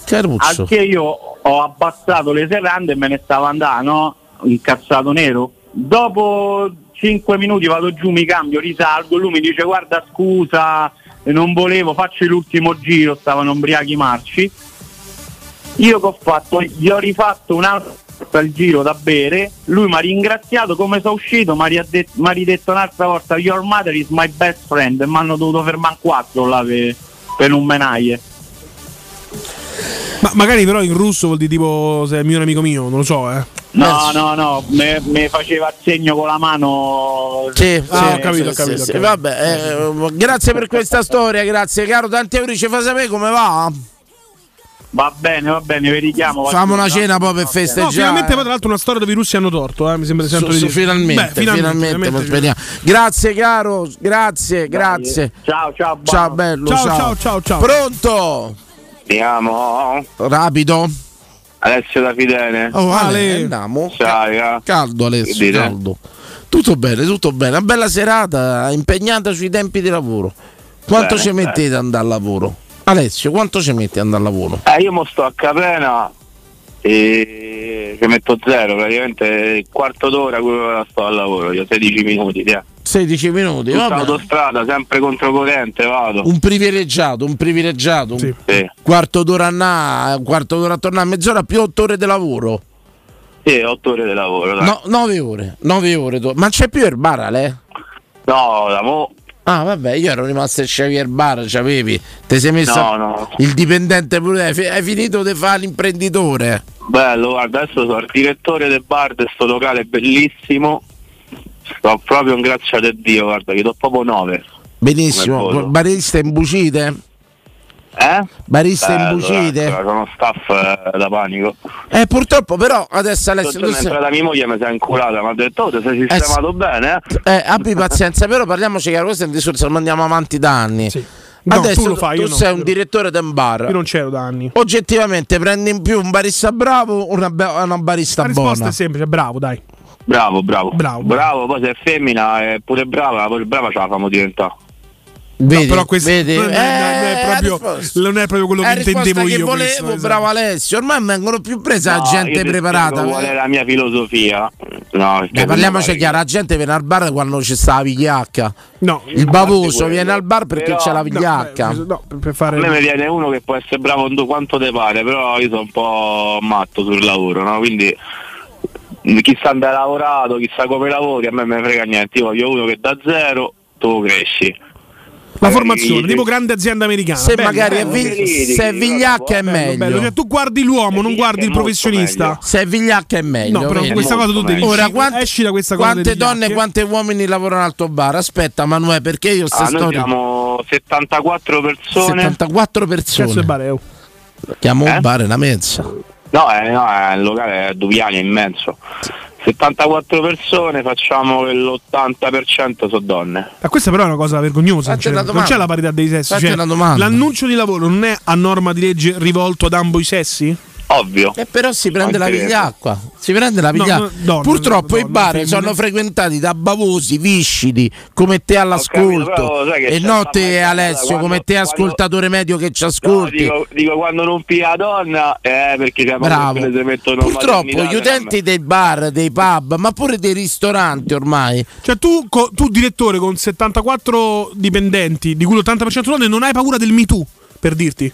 che russo. Anche io ho abbassato le serrande e me ne stavo andando, no? Incazzato nero. Dopo cinque minuti vado giù, mi cambio, risalgo, lui mi dice "Guarda, scusa, non volevo, facci l'ultimo giro", stavano ubriachi marci. Io che ho fatto? Gli ho rifatto un'altra volta il giro da bere, lui mi ha ringraziato, come sono uscito mi ha ridet- ridetto un'altra volta "Your mother is my best friend" e mi hanno dovuto fermare in quattro là per, per un menaglie. Ma magari però in russo vuol dire tipo "sei il mio amico mio", non lo so, eh. No, no, no, mi faceva segno con la mano. Sì, sì, ah, ho capito, ho capito, sì, ho capito. Vabbè, eh, grazie per questa storia, grazie caro, tanti euro, ci fa sapere come va. Va bene, va bene, vediamo. Facciamo una cena poi per festeggiare. No, finalmente poi tra l'altro una storia dove i russi hanno torto, eh? Mi sembra sempre di... Finalmente, beh, finalmente, finalmente, finalmente speriamo. Grazie caro, grazie, dai, grazie. Ciao, ciao, ciao bello, ciao, ciao, ciao, ciao, ciao. Pronto? Andiamo. Rapido. Alessio da Fidene. Oh, Ale, andiamo. Ciao. Caldo Alessio, caldo. Tutto bene, tutto bene. Una bella serata, impegnata sui tempi di lavoro. Quanto bene, ci mettete ad andare al lavoro? Alessio, quanto ci metti ad andare al lavoro? Eh, io mo sto a Capena e ci metto zero, praticamente il quarto d'ora quello sto al lavoro, io sedici minuti, sì. sedici minuti, tutta vabbè. Autostrada, sempre controcorrente, vado. Un privilegiato, un privilegiato. Sì. Un quarto d'ora a na, un quarto d'ora a tornare, mezz'ora più otto ore di lavoro. Sì, otto ore di lavoro, dai. No, nove ore, nove ore. To- Ma c'è più il bar, Ale? No, la mo... Ah vabbè, io ero rimasto il Xavier Bar, c'avevi, te sei messo no, no. il dipendente pure, hai, fi- hai finito di fare l'imprenditore. Bello, guarda, adesso sono il direttore del bar di sto locale bellissimo, sto proprio in grazia di Dio, guarda, che do proprio nove. Benissimo, barista imbucite? Eh? Barista Bello, imbucite? Ecco, sono staff eh, da panico. Eh purtroppo però adesso Alessio. Mentre sei... la mia moglie mi si è inculata, mi ha detto "Oh, ti sei sistemato eh, bene". Eh, eh abbi pazienza, però parliamoci chiaro, questo è un discorso, lo andiamo avanti da anni. Sì. No, adesso tu, lo fai, tu io sei non, un però. direttore del bar. Io non c'ero da anni. Oggettivamente prendi in più un barista bravo o una, una barista la buona? La risposta è semplice, bravo, dai. Bravo, bravo. Bravo, bravo, poi se è femmina è pure brava, pure brava ce la famo diventare. Vedi, no, però questo vedi, non, è, eh, non, è proprio, non è proprio quello che intendevo che io. Volevo, questo, bravo Alessio. Ormai vengono più presa no, la gente preparata. Qual è la mia filosofia? No, eh, parliamoci chiaro: la gente viene al bar quando c'è sta la vigliacca. No, il bavoso viene al bar perché però, c'è la vigliacca. No, no, per fare... A me mi viene uno che può essere bravo quanto te pare, però io sono un po' matto sul lavoro, no? Quindi chissà dove hai lavorato, chissà come lavori, a me me ne frega niente. Io voglio uno che da zero tu cresci. La formazione, tipo grande azienda americana. Se bello, magari bello, è, vi- critici, se è vigliacca è bello, meglio. Bello. Cioè, tu guardi l'uomo, non guardi il professionista. Se è vigliacca è meglio. No, però è questa cosa tu devi ora, quanti, esci da questa cosa. Quante donne e quanti uomini lavorano al tuo bar? Aspetta, Manuè, perché io sta ah, storia. Noi abbiamo settantaquattro persone. settantaquattro persone. Cazzo è bareo. Chiamo eh? un bar è una mensa. No, eh, no, è il locale è Duviani, è immenso. Sì. settantaquattro persone, facciamo che l'ottanta per cento sono donne. Ma questa però è una cosa vergognosa, cioè, una non c'è la parità dei sessi, cioè, l'annuncio di lavoro non è a norma di legge rivolto ad ambo i sessi? Ovvio. E eh però si prende la vigliacqua, si prende la vigliacqua. No, no, purtroppo no, no, i bar no, sono no. frequentati da bavosi, viscidi, come te all'ascolto. Capito, e no te Alessio, come te quando... ascoltatore medio che ci ascolti. No, dico, dico quando non pia la donna, eh, perché siamo mettono. Purtroppo gli utenti dei bar, dei pub, ma pure dei ristoranti ormai. Cioè tu, co- tu direttore con settantaquattro dipendenti, di cui l'ottanta per cento donne, non hai paura del Me Too, per dirti?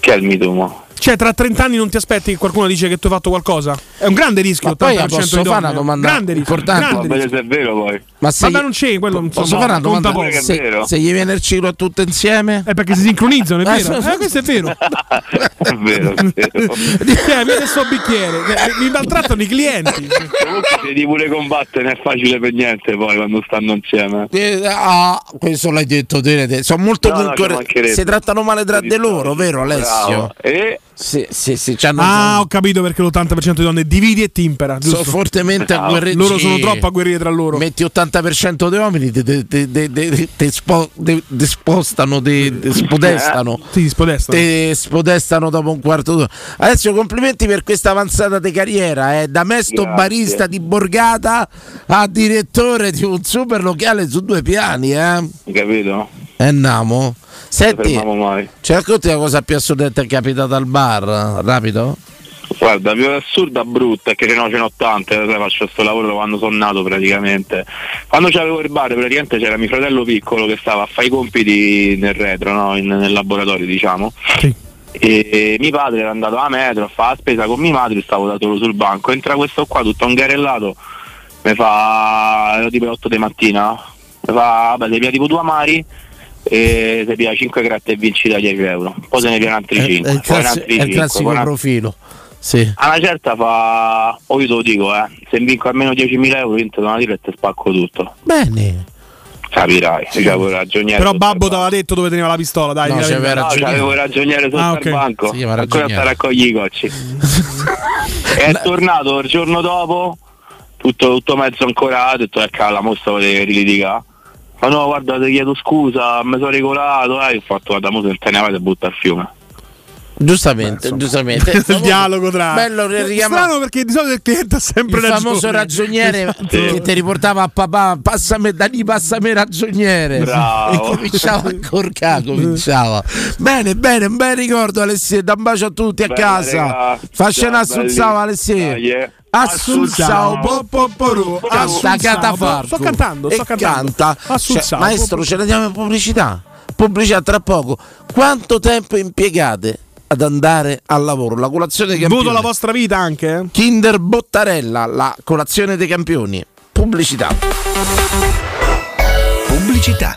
Che è il Me Too, mo? Cioè, tra trent'anni non ti aspetti che qualcuno dice che tu hai fatto qualcosa? È un grande rischio. Ma poi posso fare una domanda grande importante. Rischio, grande rischio. Se è vero poi. Ma se ma non c'è quello. Po- posso no, fare una domanda? Se, se gli viene il ciclo tutte insieme? È perché si sincronizzano, è vero. Eh, questo è vero. È vero, è vero. Cioè, viene sto bicchiere. Mi maltrattano i clienti. Comunque se li pure combattere è facile per niente poi quando stanno insieme. Eh, ah, questo l'hai detto bene. Sono molto no, puntuali. Si trattano male tra di loro, vero Alessio? E Sì, sì, sì, c'hanno ah, un... ho capito perché l'ottanta per cento di donne dividi e timpera. Giusto? Sono fortemente agguerriti. Loro sono troppo agguerriti tra loro. Metti ottanta per cento dei uomini, ti spo, spostano, ti spodestano. Sì, spodestano. Ti spodestano dopo un quarto d'ora. Adesso complimenti per questa avanzata di carriera. Eh. Da mesto Grazie. barista di borgata a direttore di un super locale su due piani. Eh. Capito? E namo. Senti, ci racconti la cosa più assurda che è capitata al bar, rapido? Guarda, più assurda brutta è che Renault ce n'ho tante, faccio sto lavoro quando sono nato praticamente. Quando c'avevo il bar praticamente c'era mio fratello piccolo che stava a fare i compiti nel retro, no? In, nel laboratorio diciamo. Sì. E, e mio padre era andato a metro a fare la spesa con mia madre, stavo da solo sul banco, entra questo qua tutto ingarellato, mi fa, ero tipo le otto di mattina, mi fa, vabbè, via tipo due amari. E se pia cinque gratte e vinci da dieci euro, poi se ne piano altri cinque. È il, classi- altri è il classico cinque, profilo. Sì. A una certa fa, o oh, io te lo dico, eh, se vinco almeno diecimila euro, vinto da una tira e te spacco tutto. Bene. Capirai, sì. C'avevo il ragioniere. Però babbo t'aveva detto dove teneva la pistola, dai. No, c'avevo il ragioniere, ragioniere sotto ah, okay. il banco. Sì, ancora sta a raccogliere i cocci. È no. tornato il giorno dopo, tutto, tutto mezzo ancora, ha detto, ecco, la mostra vuole ridica. Ma no, guarda, ti chiedo scusa, mi sono regolato, eh, ho fatto, guarda, mo se te ne avete butta al fiume. Giustamente, Beh, giustamente. Il dialogo tra... Bello, strano perché di solito il cliente ha sempre il ragione. Famoso ragioniere esatto. che ti riportava a papà, passami, Dani, passami ragioniere. Bravo. E cominciava a corcare, cominciava. Bene, bene, un bel ricordo Alessio, da un bacio a tutti a bene, casa. Facciamo assunzavo Alessio. Ah, yeah. Assunzao, popoporo, assunzao. Sto cantando, sto cantando. Canta. Cioè, maestro, ce la diamo in pubblicità. Pubblicità tra poco. Quanto tempo impiegate ad andare al lavoro? La colazione dei campioni. Voto la vostra vita anche? Eh? Kinder Bottarella, la colazione dei campioni. Pubblicità. Pubblicità.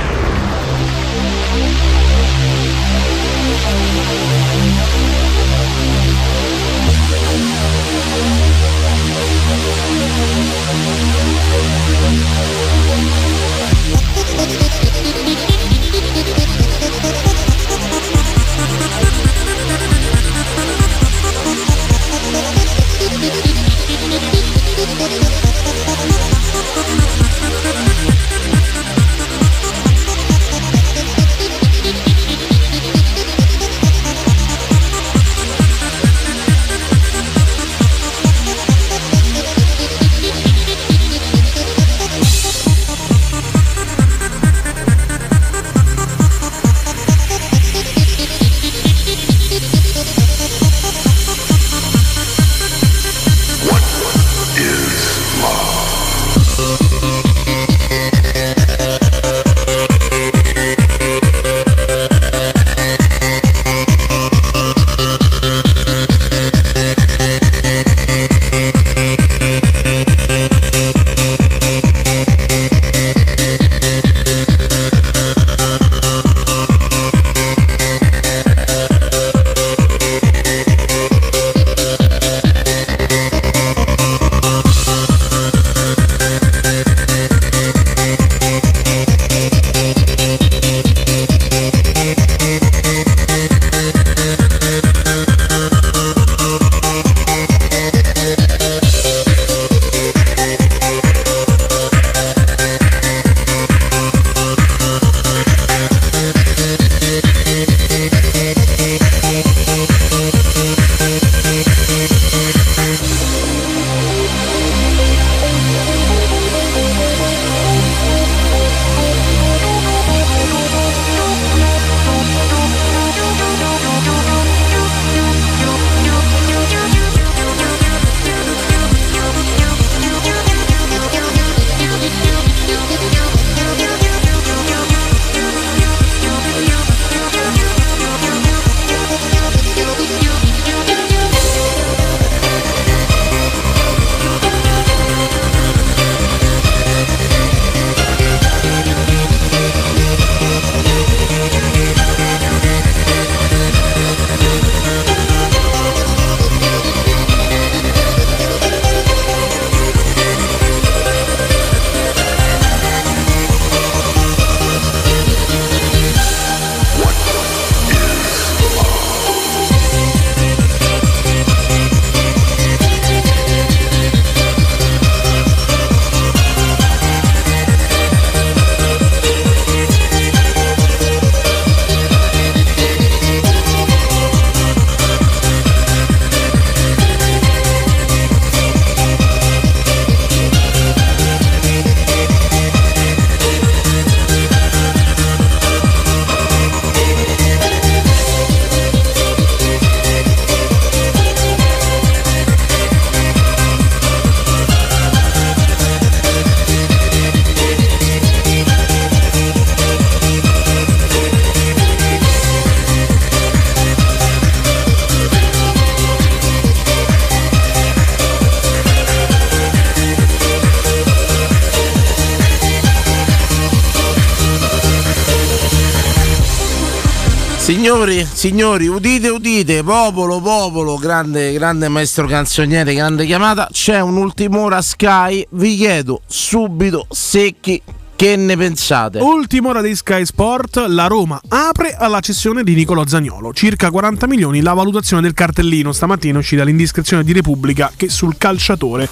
Signori, signori, udite, udite, popolo, popolo, grande, grande maestro canzoniere, grande chiamata. C'è un'ultim'ora Sky, vi chiedo subito, secchi, che ne pensate? Ultima ora di Sky Sport, la Roma apre alla cessione di Nicolò Zaniolo, circa quaranta milioni la valutazione del cartellino. Stamattina è uscita l'indiscrezione di Repubblica che sul calciatore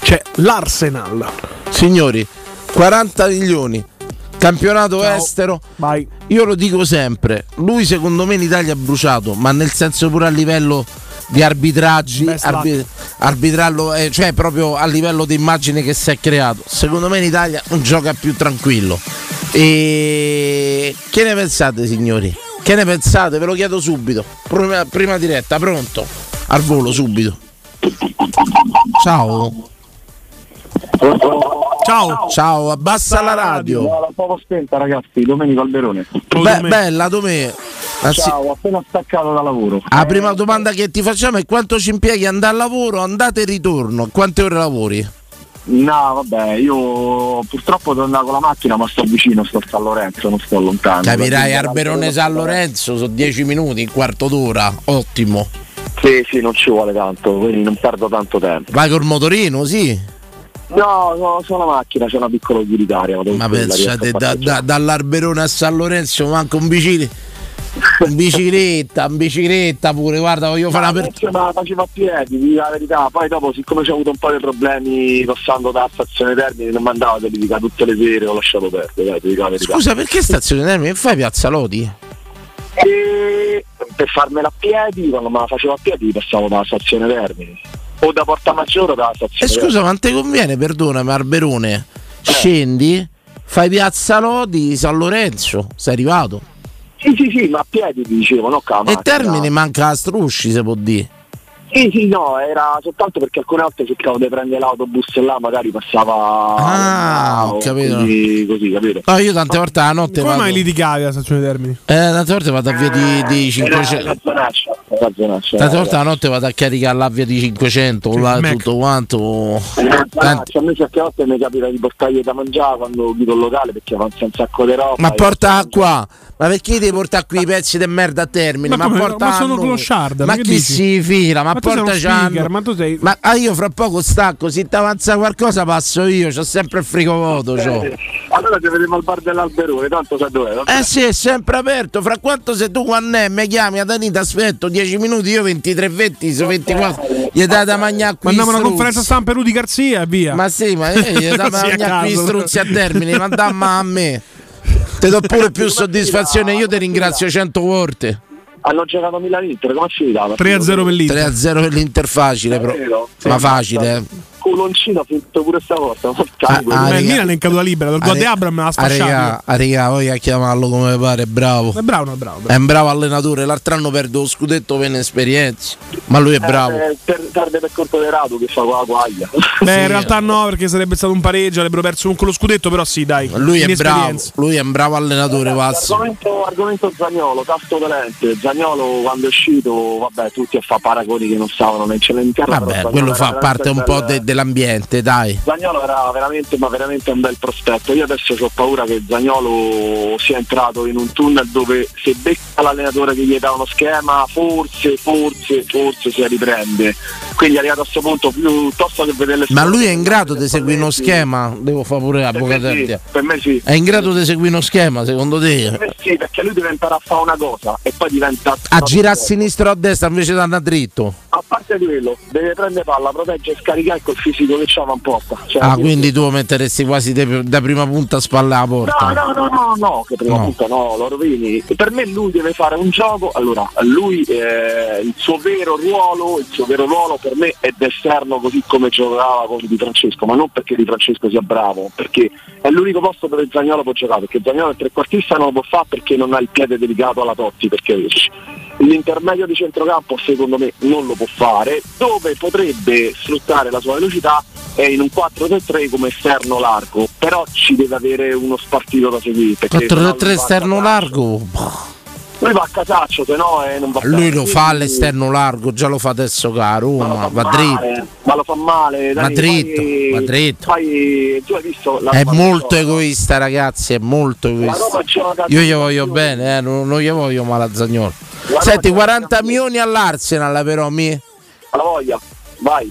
c'è l'Arsenal. Signori, quaranta milioni, campionato Ciao. estero. Vai. Io lo dico sempre, lui secondo me in Italia ha bruciato, ma nel senso pure a livello di arbitraggi, arbi- arbitrarlo, eh, cioè proprio a livello di immagine che si è creato. Secondo me in Italia non gioca più tranquillo. E che ne pensate, signori? Che ne pensate? Ve lo chiedo subito. Prima, prima diretta, pronto? Al volo subito. Ciao. Ciao. Ciao, abbassa Ciao, la radio. La poco spenta, ragazzi. Domenico Alberone. Be- bella domenica. Anzi, ciao, appena staccato da lavoro. La prima domanda che ti facciamo è quanto ci impieghi andare al lavoro, andate e ritorno, quante ore lavori? No, vabbè, io purtroppo devo andare con la macchina, ma sto vicino, sto a San Lorenzo, non sto lontano. Capirai, Alberone San Lorenzo, sono dieci minuti, un quarto d'ora, ottimo. Sì, sì, non ci vuole tanto, quindi non perdo tanto tempo. Vai col motorino, sì? No, no, sono una macchina, c'è una piccola utilitaria. Ma pensate, da, da, dall'Alberone a San Lorenzo manco un bicicletta. In bicicletta, in bicicletta pure, guarda, voglio fare una per... Ma faceva a piedi, dico la verità. Poi dopo, siccome c'ho avuto un po' di problemi passando da Stazione Termini, non mi andavo a dedicare tutte le sere, ho lasciato perdere, dai, dico la verità. Scusa, perché Stazione Termini? Fai Piazza Lodi? E per farmela a piedi, quando me la facevo a piedi passavo dalla Stazione Termini o da Porta Maggiore o dalla Stazione. E scusa, ma non te conviene, perdonami Alberone, eh. scendi, fai Piazza Lodi, San Lorenzo, sei arrivato. Sì, sì, sì, ma a piedi ti dicevo, no? E Termini manca a strusci, se può dire. Sì, sì, no, era soltanto perché alcune volte cercavo di prendere l'autobus e là magari passava. Ah, ho capito. Così, così, capito? No, io tante volte la notte. Come vado... mai litigavi la stazione Termini? Eh, tante volte vado a via di, di cinquecento. Una zonaccia, una zonaccia, tante volte la notte vado a caricare la via di cinquecento, sì, là, tutto quanto. Tanti... A me certe volte mi capita di portargli da mangiare quando guido il locale perché avanza un sacco di roba. Ma porta qua! Ma perché devi portare qui i pezzi di merda a Termini? Ma, ma, porta ma sono clochard. Ma chi dici? Si fila? Ma, ma porta speaker, ma, tu sei... ma ah, io fra poco stacco, se ti avanza qualcosa passo io, c'ho sempre il frigo vuoto. Eh, allora ci vediamo al bar dell'Alberone, tanto sai dov'è. Vabbè. Eh sì, è sempre aperto. Fra quanto se tu quando è mi chiami, Adani ti aspetto dieci minuti, io ventitré venti, sono ventiquattro. Gli dai da mangiare qui. Mandiamo una conferenza stampa Rudy Garzia e via. Ma sì, ma eh, gli dai da mangiare qui struzzi a Termini, mandammo a me. Ti do pure più soddisfazione, io ti ringrazio cento volte. Hanno giocato Milano-Inter, come si dava? tre a zero per l'Inter. tre a zero per l'Inter facile, però. Sì, ma facile, eh. Coloncino ha finito pure stavolta. Ma il Milan è in caduta libera, il gol di Abraham me l'ha sfasciato. Arriga, voglio chiamarlo come pare, bravo. È bravo, è bravo. È un bravo allenatore, l'altro anno perde lo scudetto per inesperienza, ma lui è bravo. Eh, per, perde per colpo di Radu che fa con la guaglia. Beh, sì, in realtà no, perché sarebbe stato un pareggio, avrebbero perso con lo scudetto, però sì, dai. Lui è bravo, lui è un bravo allenatore, eh, Vassi. Argomento, argomento Zaniolo, tasto dolente. Zaniolo quando è uscito, vabbè, tutti a fare paragoni che non stavano nel cielo in terra. Vabbè, quello fa parte un po' del... dell'ambiente, dai. Zaniolo era veramente, ma veramente un bel prospetto. Io adesso ho paura che Zaniolo sia entrato in un tunnel dove se becca l'allenatore che gli dà uno schema, forse, forse, forse si riprende. Quindi è arrivato a questo punto piuttosto che vedere. Ma lui è in grado di seguire uno schema? Devo fare pure l'avvocato. Per me sì. È in grado di seguire uno schema, secondo te? Per me sì, perché lui deve imparare a fare una cosa e poi diventa. A girare a sinistra o a destra invece di andare dritto. A parte quello, deve prendere palla, protegge e scaricare col fisico che c'ha un po'. Cioè, ah, quindi tu metteresti quasi de, da prima punta a spalla alla porta? No, no, no, no, no, che prima no. punta no, lo rovini. Per me lui deve fare un gioco, allora, lui eh, il suo vero ruolo, il suo vero ruolo per me è d'esterno così come giocava con Di Francesco, ma non perché Di Francesco sia bravo, perché è l'unico posto dove Zaniolo può giocare, perché Zaniolo è trequartista non lo può fare perché non ha il piede dedicato alla Totti, perché l'intermedio di centrocampo secondo me non lo può fare, dove potrebbe sfruttare la sua velocità è in un quattro tre tre come esterno largo, però ci deve avere uno spartito da seguire. quattro tre tre esterno largo? Eh, lui va a casaccio, se no eh, non va. Lui lo fa all'esterno largo, già lo fa adesso a Roma, va dritto. Ma lo fa male, va dritto, va dritto. È molto egoista, ragazzi, è molto egoista. Io gli voglio bene, eh, non, non gli voglio male a Zaniolo. Senti, quaranta milioni all'Arsenal però mi. Alla voglia, vai.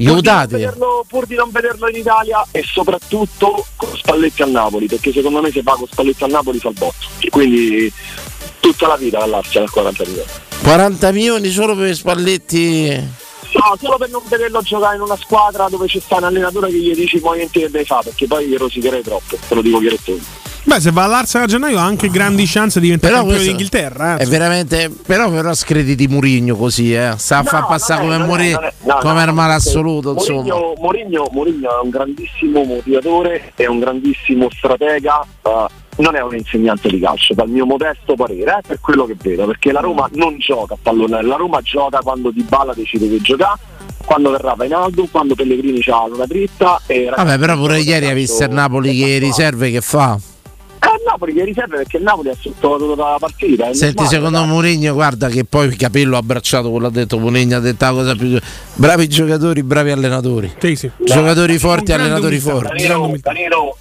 Aiutate. Pur di non vederlo in Italia e soprattutto con Spalletti a Napoli, perché secondo me se va con Spalletti a Napoli fa il botto. Quindi tutta la vita all'Arsenal al quaranta milioni. quaranta milioni solo per Spalletti? No, solo per non vederlo giocare in una squadra dove c'è sta un allenatore che gli dici poi niente che devi fare, perché poi gli rosicherei troppo, te lo dico chiaramente. Beh, se va all'Arsenal a gennaio ha anche grandi chance di diventare campione d'Inghilterra. Eh. È veramente. Però però screditi Mourinho così, eh. Sta a no, far passare come Mourinho no, come no, male assoluto. Mourinho, Mourinho, Mourinho è un grandissimo motivatore, è un grandissimo stratega. Uh, non è un insegnante di calcio, dal mio modesto parere, eh, per quello che vedo, perché la Roma non gioca a pallone, la Roma gioca quando Dybala decide che giocare, quando verrà Vainaldo, quando Pellegrini c'ha una dritta. E vabbè, però pure ieri ha visto il Napoli che riserve che fa. Eh, Napoli che riserve, perché il Napoli ha sottovalutato la partita. Senti, secondo Mourinho, guarda che poi Capello ha abbracciato quello, ha detto Mourinho, ha detto la cosa più. Bravi giocatori, bravi allenatori. Sì, sì. Giocatori no, forti, allenatori forti. Danilo, Danilo,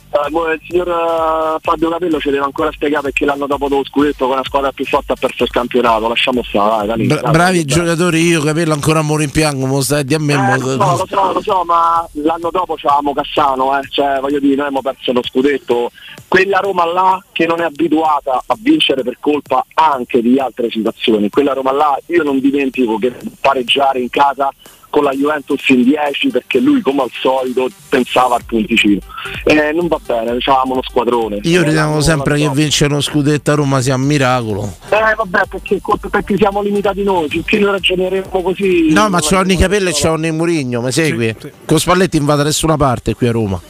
eh, il signor eh, Fabio Capello ci deve ancora spiegare perché l'anno dopo lo scudetto con la squadra più forte ha perso il campionato. Lasciamo stare, Danilo, Bra- bravi dai, giocatori, io Capello ancora muore in piango, mo stai a me. Eh, lo, so, lo so, lo so, ma l'anno dopo c'avamo Cassano, eh. Cioè voglio dire, noi abbiamo perso lo scudetto. Quella Roma là che non è abituata a vincere per colpa anche di altre situazioni, quella Roma là io non dimentico che pareggiare in casa con la Juventus in dieci perché lui come al solito pensava al punticino, eh, non va bene, diciamo lo squadrone. Io ritengo eh, sempre che vincere uno scudetto a Roma sia un miracolo, eh vabbè, perché, perché siamo limitati noi, finché noi ragioneremo così. No, ma c'ho nei capelli e c'ho nei Mourinho, mi segui? Sì, sì. Con Spalletti invada nessuna parte qui a Roma.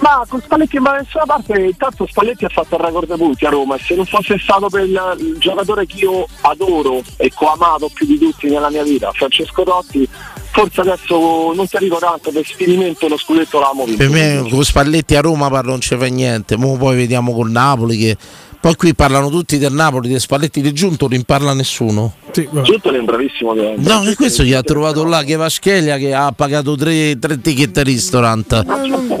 Ma con Spalletti in nessuna parte, intanto Spalletti ha fatto il record punti a Roma e se non fosse stato per il, il giocatore che io adoro e che ho amato più di tutti nella mia vita, Francesco Totti, forse adesso non ti arrivo tanto per esperimento, lo scudetto l'amo vinto. Per me con Spalletti a Roma parlo non ci fa niente, mo poi vediamo con Napoli che... Poi qui parlano tutti del Napoli, dei Spalletti di Giunto, non parla nessuno. Sì, Giunto è un bravissimo. No, e questo gli ha trovato là che Vaschelia che ha pagato tre, tre ticket al ristorante.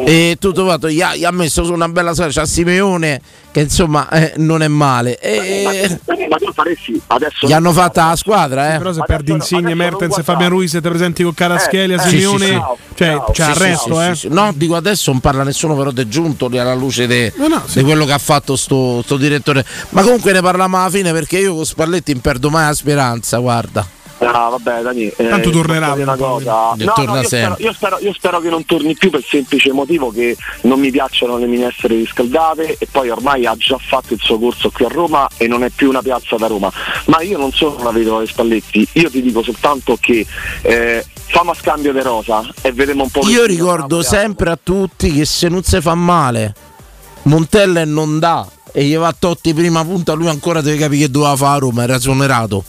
E tutto fatto, gli ha, gli ha messo su una bella storia, c'ha Simeone che insomma eh, non è male. E... Ma, ma tu faresti adesso. Gli hanno fatta la squadra, eh. Sì, però se perdi Insigne, Mertens e Fabian Ruiz e te presenti con Caraschelia, eh, Simeone. Sì, sì, sì. Cioè, no, c'è sì, arresto, sì, eh. Sì, sì. No, dico adesso non parla nessuno però di Giunto alla luce di no, no, sì, quello che ha fatto sto, sto direttore. Ma comunque ne parliamo alla fine perché io con Spalletti non perdo mai la speranza, guarda. Ah, vabbè, Dani, eh, tanto tornerà una cosa. No, torna no, io, spero, io, spero, io spero che non torni più per il semplice motivo che non mi piacciono le minestre riscaldate e poi ormai ha già fatto il suo corso qui a Roma e non è più una piazza da Roma. Ma io non sono una vedova di Spalletti, io ti dico soltanto che eh, famo a scambio di rosa e vedremo un po'. Io ricordo sempre a tutti che se non si fa male Montella non dà e gli va a Totti prima punta, lui ancora deve capire che doveva fare a Roma, era esonerato.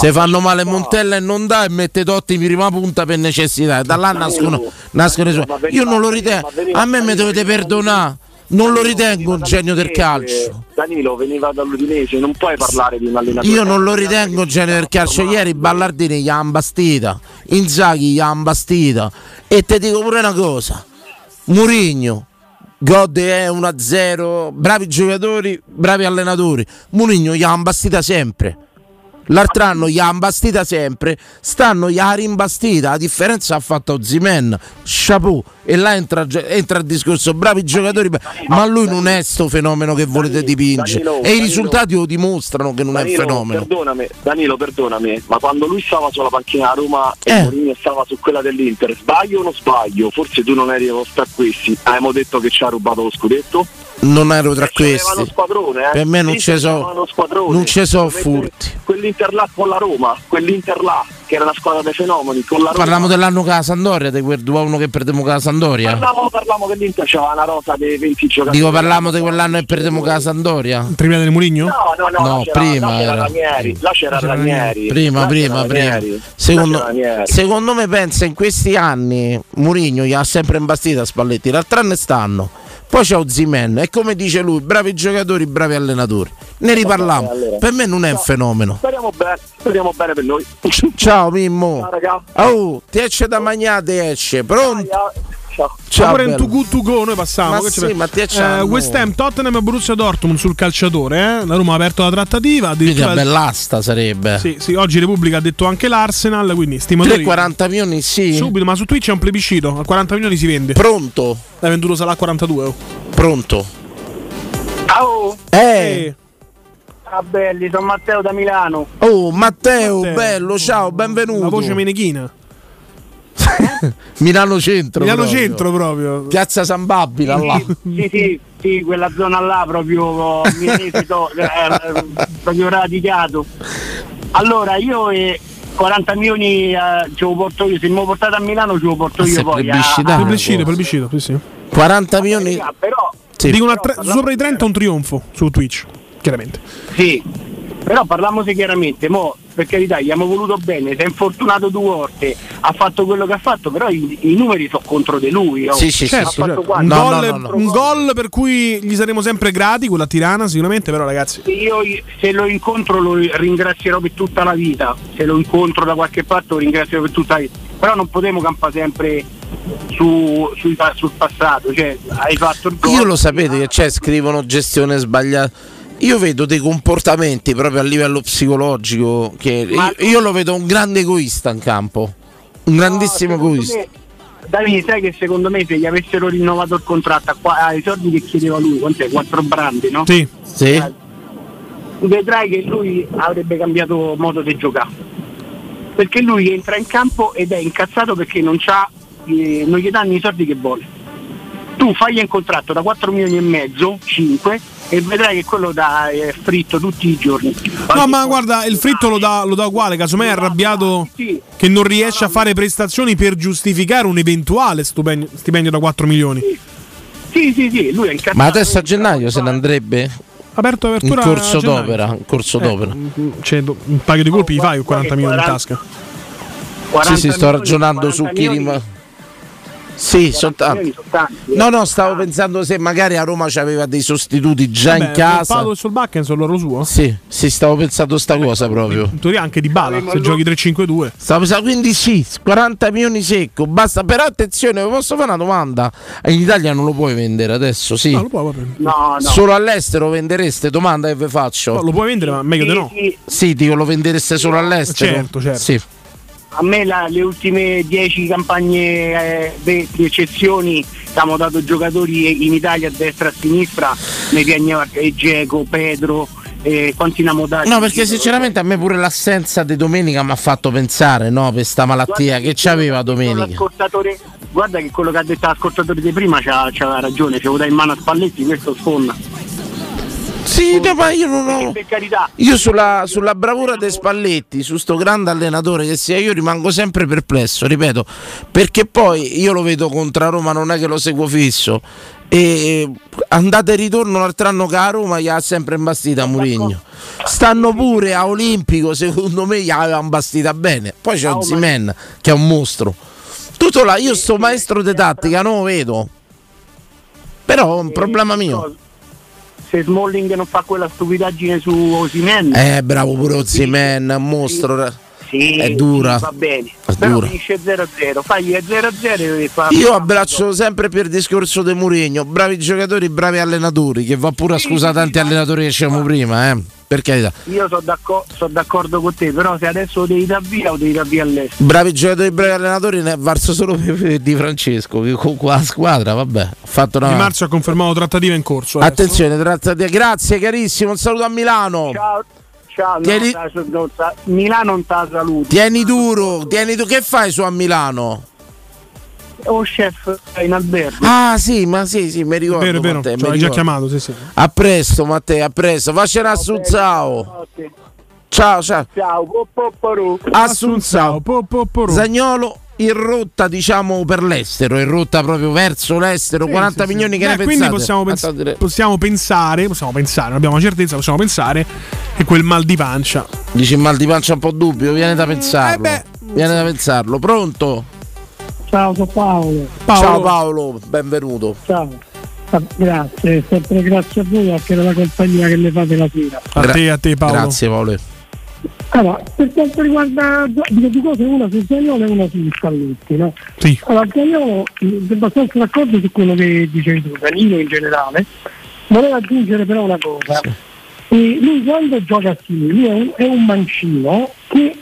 Se fanno male Montella e non dà e mette Totti prima punta per necessità, da là nascono, nascono i suoi. Io non lo ritengo, a me mi dovete perdonare, non lo ritengo un genio del calcio. Danilo veniva dall'Udinese, non puoi parlare di un allenatore. Io non lo ritengo un genio del calcio. Ieri Ballardini gli ha imbastita, Inzaghi gli ha imbastita e te dico pure una cosa, Mourinho gode è uno a zero, bravi giocatori, bravi allenatori. Mourinho gli ha imbastita sempre. L'altro anno gli ha imbastita sempre, stanno gli ha rimbastita. La differenza ha fatto Osimhen, chapeau. E là entra, entra il discorso, bravi giocatori. Ma lui non è sto fenomeno che volete dipingere. Danilo, e Danilo, i risultati lo dimostrano che non Danilo, è un fenomeno. Perdonami, Danilo, perdonami, ma quando lui stava sulla panchina a Roma eh. e Mourinho stava su quella dell'Inter, sbaglio o non sbaglio? Forse tu non eri tra questi. Abbiamo detto che ci ha rubato lo scudetto? Non ero tra questi. Squadrone, eh? Per me non ce so, non ce so furti. Quell'Inter là con la Roma, quell'Inter là che era la squadra dei fenomeni con la Roma. Parliamo dell'anno con la Sampdoria, di quel due a uno che perdemmo con la Sampdoria. Parliamo che l'Inter c'era una rosa dei venti giocatori. Dico parliamo di quell'anno che perdemmo con la Sampdoria. Prima del Mourinho? No, no, no, no, prima c'era Ranieri, là c'era Ranieri. Prima, prima, prima. Secondo, secondo me pensa in questi anni Mourinho gli ha sempre imbastita Spalletti, l'altro anno stanno. Poi c'è Osimhen, e come dice lui, bravi giocatori, bravi allenatori. Ne riparliamo. Vabbè, allora. Per me non è no, un fenomeno. Speriamo bene, speriamo bene per noi. Ciao Mimmo. Ciao raga. Oh, ti esce da magnate, esce. Pronto? Ciao. Ciao, pure in to go to go noi passiamo. Ma sì, ma ti eh, West Ham, Tottenham e Borussia Dortmund sul calciatore, eh? La Roma ha aperto la trattativa. Quindi una bell'asta sarebbe. Sì, sì, oggi Repubblica ha detto anche l'Arsenal, quindi stimatori quaranta milioni, sì. Subito, ma su Twitch è un plebiscito, a quaranta milioni si vende. Pronto? L'hai venduto Salah a quarantadue. Oh. Pronto? Ciao. Eh. eh. Ah, belli, sono Matteo da Milano. Oh, Matteo, Matteo. bello, ciao, benvenuto. La voce menechina. Milano centro, Milano proprio. centro proprio Piazza San Babila sì, là. Sì, sì, sì, quella zona là proprio esito, eh, proprio radicato. Allora io eh, quaranta milioni eh, ce lo porto io, se mi lo portate a Milano ce lo porto io, se poi plebiscito, plebiscito, sì, sì. quaranta milioni eh, però, sì. Dicono tre, sopra i trenta è un trionfo su Twitch, chiaramente. Sì, però parliamoci chiaramente, mo per carità gli abbiamo voluto bene, si è infortunato due volte, ha fatto quello che ha fatto, però i, i numeri sono contro di lui. Oh. Sì, sì, certo, ha fatto certo. un, no, gol, no, no, no. un gol per cui gli saremo sempre grati, quella Tirana sicuramente, però ragazzi io se lo incontro lo ringrazierò per tutta la vita, se lo incontro da qualche parte lo ringrazierò per tutta la vita, però non potremo campare sempre su, su, sul passato, cioè hai fatto il gol. Io lo sapete che c'è, scrivono gestione sbagliata. Io vedo dei comportamenti proprio a livello psicologico che io, io lo vedo un grande egoista in campo, un grandissimo no, egoista. Me, Davide, sai che secondo me se gli avessero rinnovato il contratto ai soldi che chiedeva lui, quant'è? Quattro brandi, no? Sì, sì. Eh, vedrai che lui avrebbe cambiato modo di giocare, perché lui entra in campo ed è incazzato perché non, c'ha, eh, non gli danno i soldi che vuole. Tu fagli un contratto da quattro milioni e mezzo, cinque, e vedrai che quello dà eh, fritto tutti i giorni. No, ma guarda, il fritto lo dà, lo dà uguale, casomai è arrabbiato sì. che non riesce a fare prestazioni per giustificare un eventuale stipendio, stipendio da quattro milioni. Sì, sì, sì, lui è incazzato. Ma adesso a gennaio se ne andrebbe? Aperto apertura in corso d'opera, in corso d'opera. Eh, c'è un paio di colpi, oh, fai con quaranta milioni in tasca. Sì, sì, sto ragionando su chi rimane. Sì, soltanto. Tanti, eh. No, no, stavo pensando se magari a Roma c'aveva dei sostituti già Vabbè, in casa. Palo sul Bakken sono loro suo. Sì, sì, stavo pensando sta Vabbè, cosa proprio. In teoria anche di Bala, se giochi tre cinque due. Stavo pensando, quindi sì, quaranta milioni secco, basta. Però attenzione, vi posso fare una domanda. In Italia non lo puoi vendere adesso, sì. No, lo puoi vendere. No, no. Solo all'estero vendereste, domanda che vi faccio. No, lo puoi vendere, ma meglio di no. Sì, sì, dico, lo vendereste solo all'estero. Certo, certo. Sì. A me la, le ultime dieci campagne eh, di eccezioni abbiamo dato giocatori in Italia a destra e a sinistra, ne piagneva Dzeko, Pedro, eh, quanti abbiamo dato? No, perché sinceramente a me pure l'assenza di domenica mi ha fatto pensare, no, per questa malattia guarda che c'aveva domenica. Guarda che quello che ha detto l'ascoltatore di prima c'ha, c'ha ragione, c'è avuto in mano a Spalletti, questo sfonda. Sì, no, ma io non ho. Io sulla, sulla bravura dei Spalletti, su sto grande allenatore che sia, io rimango sempre perplesso, ripeto, perché poi io lo vedo contro Roma, non è che lo seguo fisso. E andate e ritorno l'altro anno che a Roma gli ha sempre imbastita Mourinho. Stanno pure a Olimpico, secondo me gli aveva imbastita bene. Poi c'è Osimhen che è un mostro. Tutto là, io sto maestro di tattica non lo vedo. Però è un problema mio. Se Smalling non fa quella stupidaggine su Osimhen, eh bravo pure Osimhen, è un mostro, sì, è dura, sì, va bene, è però dura. Finisce zero a zero, fagli zero a zero. Io abbraccio sempre per il discorso di Mourinho, bravi giocatori, bravi allenatori, che va pure a sì, scusare sì, tanti sì, allenatori che dicevamo prima, eh, per carità. Io sono d'accordo, sono d'accordo con te, però se adesso lo devi dar via o devi dar via all'estero. Bravi giocatori, bravi allenatori, ne è varso solo di Francesco, che con la squadra, vabbè, ha fatto una... Di Marzo ha confermato trattativa in corso. Adesso. Attenzione, trattativa, grazie carissimo, un saluto a Milano. Ciao. Ciao, tieni... no, Milano non ta saluto. Tieni duro, tieni tu. Che fai su a Milano? Oh chef, in albergo. Ah sì, ma sì, sì, mi ricordo. Vero, vero. Te, cioè, mi hai già chiamato, sì, sì. A presto, Matteo, a presto. Facciela assunzao. Ciao, ciao. Ciao, popporù. Assunzao, popporù. Zagnolo in rotta, diciamo, per l'estero, in rotta proprio verso l'estero, sì, quaranta sì, milioni sì. Che eh, ne quindi pensate? Possiamo, pens- possiamo pensare, possiamo pensare, non abbiamo certezza, possiamo pensare che quel mal di pancia. Dici mal di pancia un po' dubbio, viene da pensarlo. Eh viene da pensarlo. Pronto? Ciao, sono Paolo. Paolo. Ciao Paolo, benvenuto. Ciao. Grazie, sempre grazie a voi, anche per la compagnia che le fate la sera. A Gra- te, a te Paolo. Grazie Paolo. Allora, per quanto riguarda dico due cose, una su Zagnolo e una su Scalletti, no? Sì. Allora, Zagnolo è abbastanza d'accordo su quello che dicevi tu, Danilo in generale. Voleva aggiungere però una cosa. Sì. E lui quando gioca a sinistra, lui è un, è un mancino che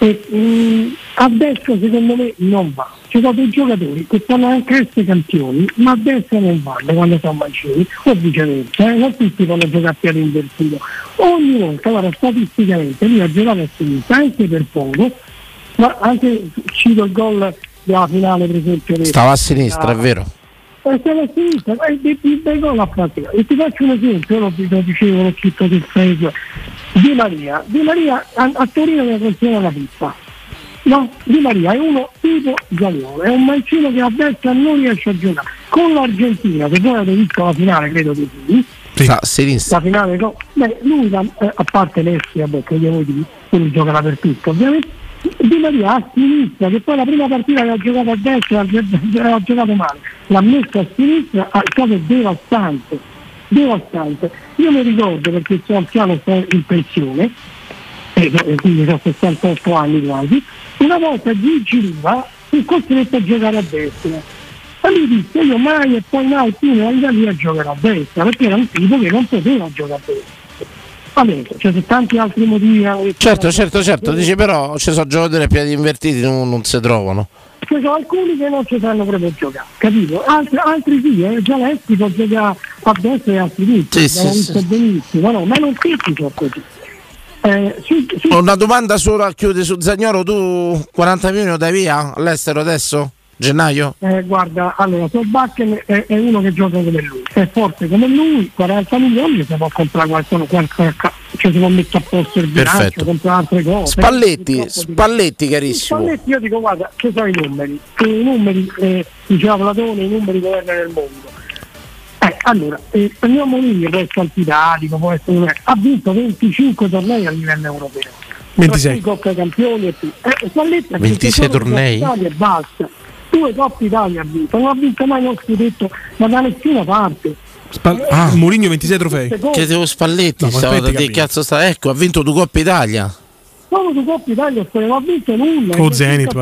e, mh, a destra secondo me non va. Ci sono dei giocatori che stanno anche essere campioni, ma a destra non vanno quando sono mancini, o viceversa, eh? Non tutti vanno giocare a piano invertito. Ogni volta, guarda, statisticamente lui ha giocato a sinistra anche per poco, ma anche cito il gol della finale per esempio. Stava a sinistra, è vero. Stava a sinistra, il bel gol a pratica. E ti faccio un esempio, lo dicevo, l'ho scritto del paese. Di Maria, Di Maria a, a Torino che considera la pizza. No, Di Maria è uno tipo Zaniolo, è un mancino che a destra non riesce a giocare. Con l'Argentina, che voi avete visto la finale, credo di sì. Sì. La finale no. Beh, lui eh, a parte Messi, vabbè, che voi dite, quindi giocherà per tutto, ovviamente. Di Maria a sinistra, che poi la prima partita che ha giocato a destra ha giocato male, l'ha messa a sinistra, a cose devastante, devastante. Io mi ricordo perché sono anziano in pensione, eh, eh, quindi ho sessantotto anni quasi. Una volta Gigi Riva è costretto a giocare a destra, ma lui disse io mai e poi mai più nella vita mia giocherò a destra, perché era un tipo che non poteva giocare a destra. Vabbè, cioè c'è tanti altri motivi. Certo, certo, certo, dice però ci sono giocatori a piedi invertiti, non, non si trovano. Ci sono alcuni che non ci sanno proprio giocare, capito? Altri, altri sì, eh, già Lessi può giocare a destra e a sinistra, sì, sì, sì. Benissimo, no, ma non tutti sono così. Eh, su, su... Una domanda solo a chiudere su Zaniolo, tu quaranta milioni dai via all'estero adesso? Gennaio? Eh, guarda, allora Solbakken è, è uno che gioca come lui, è forte come lui, quaranta milioni si può comprare qualcuno, qualche, cioè si può mettere a posto il bilancio, comprare altre cose. Spalletti, Spalletti carissimo. Spalletti io dico guarda, ci sono i numeri, i numeri, eh, diceva Platone, i numeri governano il mondo. Eh, allora, eh, prendiamo Mourinho, può essere antitatico, può essere... ha vinto venticinque tornei a livello europeo. ventisei Coppa Campioni e più. Eh, Spalletti ha ventisei tornei e basta. Due Coppa Italia ha vinto, non ha vinto mai uno scudetto, ma da nessuna parte. Spal- ah, Mourinho ventisei trofei. Chiedevo Spalletti, no, stavo da che cazzo sta. Ecco, ha vinto due Coppa Italia. Solo due Coppa Italia non ha vinto nulla. Oh, Zenit,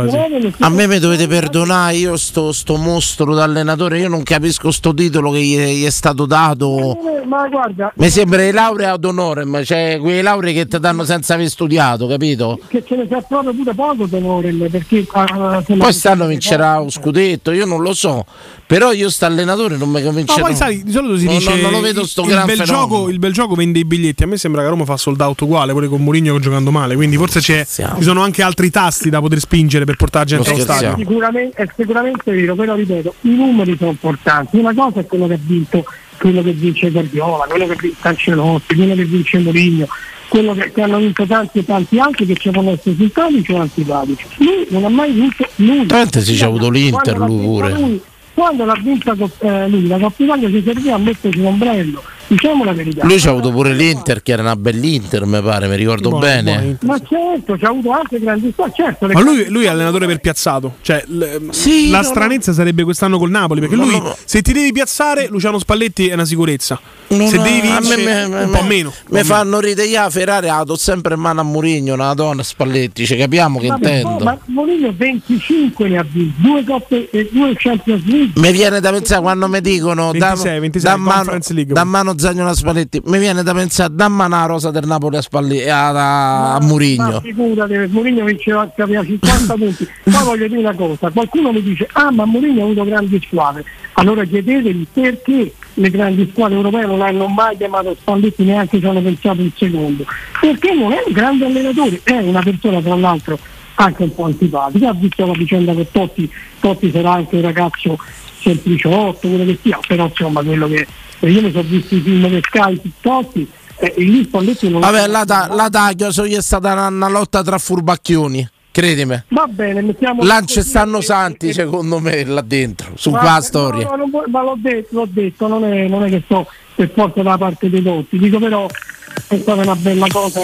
a me mi dovete perdonare, io sto, sto mostro d'allenatore, io non capisco sto titolo che gli è, gli è stato dato. Ma guarda, mi sembra di laurea ad honorem, cioè quei lauree che ti danno senza aver studiato, capito? Che ce ne sia proprio pure poco d'honorem, perché uh, poi stanno vincerà un scudetto, io non lo so, però io sta allenatore non mi convincerà. Ma no, poi sai, di solito si no, dice no, non lo vedo sto il, gran bel gioco, il bel gioco vende i biglietti, a me sembra che Roma fa sold out uguale, pure con Mourinho giocando male, quindi forse c'è, ci sono anche altri tasti da poter spingere per portare gente allo stadio. Sicuramente è sicuramente vero, però ripeto, i numeri sono importanti, una cosa è quello che ha vinto, quello che vince Guardiola, quello che vince Ancelotti, quello che vince Mourinho, quello che, che hanno vinto tanti e tanti altri che ci possono essere simpatici o antipatici. Lui non ha mai vinto nulla. Tanto si c'è avuto l'Inter lui pure. Quando l'ha vinta eh, lui, la Coppa Italia si serviva a metterci l'ombrello, diciamo la verità. Lui c'ha avuto pure l'Inter, che era una bell'Inter, mi pare, mi ricordo buone, bene. Buone. Ma certo, c'ha avuto anche grandi star, certo. Ma lui, lui è allenatore per piazzato, cioè l- sì, la stranezza no. sarebbe quest'anno col Napoli, perché lui, no. se ti devi piazzare, Luciano Spalletti è una sicurezza. No, se no, devi vincere, me, me, un po' meno. Mi me fanno ridere Ferrari, ah, do sempre in mano a Mourinho, una donna Spalletti, cioè, capiamo che ma intendo. Ma Mourinho venticinque ne ha vinto, due coppe e due Champions League. Mi viene da pensare quando mi dicono ventisei, ventisei da mano, da mano Zaniolo a Spalletti, mi viene da pensare da mano la rosa del Napoli a Spalletti a, a, a Mourinho. Mourinho vinceva cinquanta punti. Poi voglio dire una cosa, qualcuno mi dice ah ma Mourinho ha avuto grandi squadre, allora chiedetevi perché le grandi squadre europee non hanno mai chiamato Spalletti, neanche ci hanno pensato un secondo, perché non è un grande allenatore, è una persona tra l'altro anche un po' antipatica, ha visto la vicenda che Totti, Totti sarà anche un ragazzo sempliciotto, quello che sia, però insomma quello che io mi sono visto i film che Sky su Totti e eh, lì Spalletti non vabbè la, ta- la taglio, so è stata una, una lotta tra furbacchioni, credimi. Va bene, mettiamo là ci stanno santi, secondo me, là dentro, su ma, qua storia. No, no, no, ma l'ho detto, l'ho detto, non è, non è che sto per forza dalla parte dei Totti, dico però è stata una bella cosa,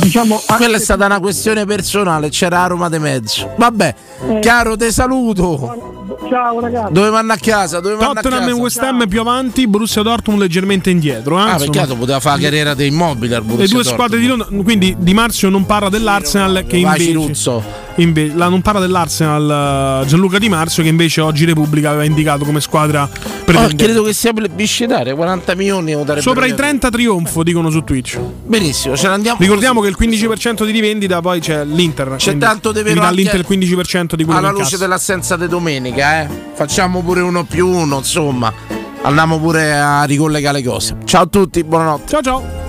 diciamo. Quella è stata una questione personale, c'era Roma di mezzo. Vabbè, eh, Chiaro, te saluto. Ciao ragazzi. Dove vanno a casa? Dove vanno a casa? Tottenham e West Ham più avanti, Borussia Dortmund leggermente indietro. Eh? Ah, insomma, peccato, poteva fare la carriera dei Immobile al Borussia. Le due Dortmund. Squadre di Londra, quindi Di Marzio non parla dell'Arsenal che invece Ciruzzo. Inve- la non parla dell'Arsenal Gianluca Di Marzio, che invece oggi Repubblica aveva indicato come squadra pretendente. Oh, credo che sia plebiscitare, quaranta milioni sopra i trenta trionfo, dicono su Twitch. Benissimo, ce ne andiamo. Ricordiamo che il quindici per cento di rivendita, poi c'è l'Inter. C'è tanto di vero. L'Inter il quindici per cento di quello alla luce dell'assenza di domenica, eh. Facciamo pure uno più uno, insomma. Andiamo pure a ricollegare le cose. Ciao a tutti, buonanotte. Ciao ciao.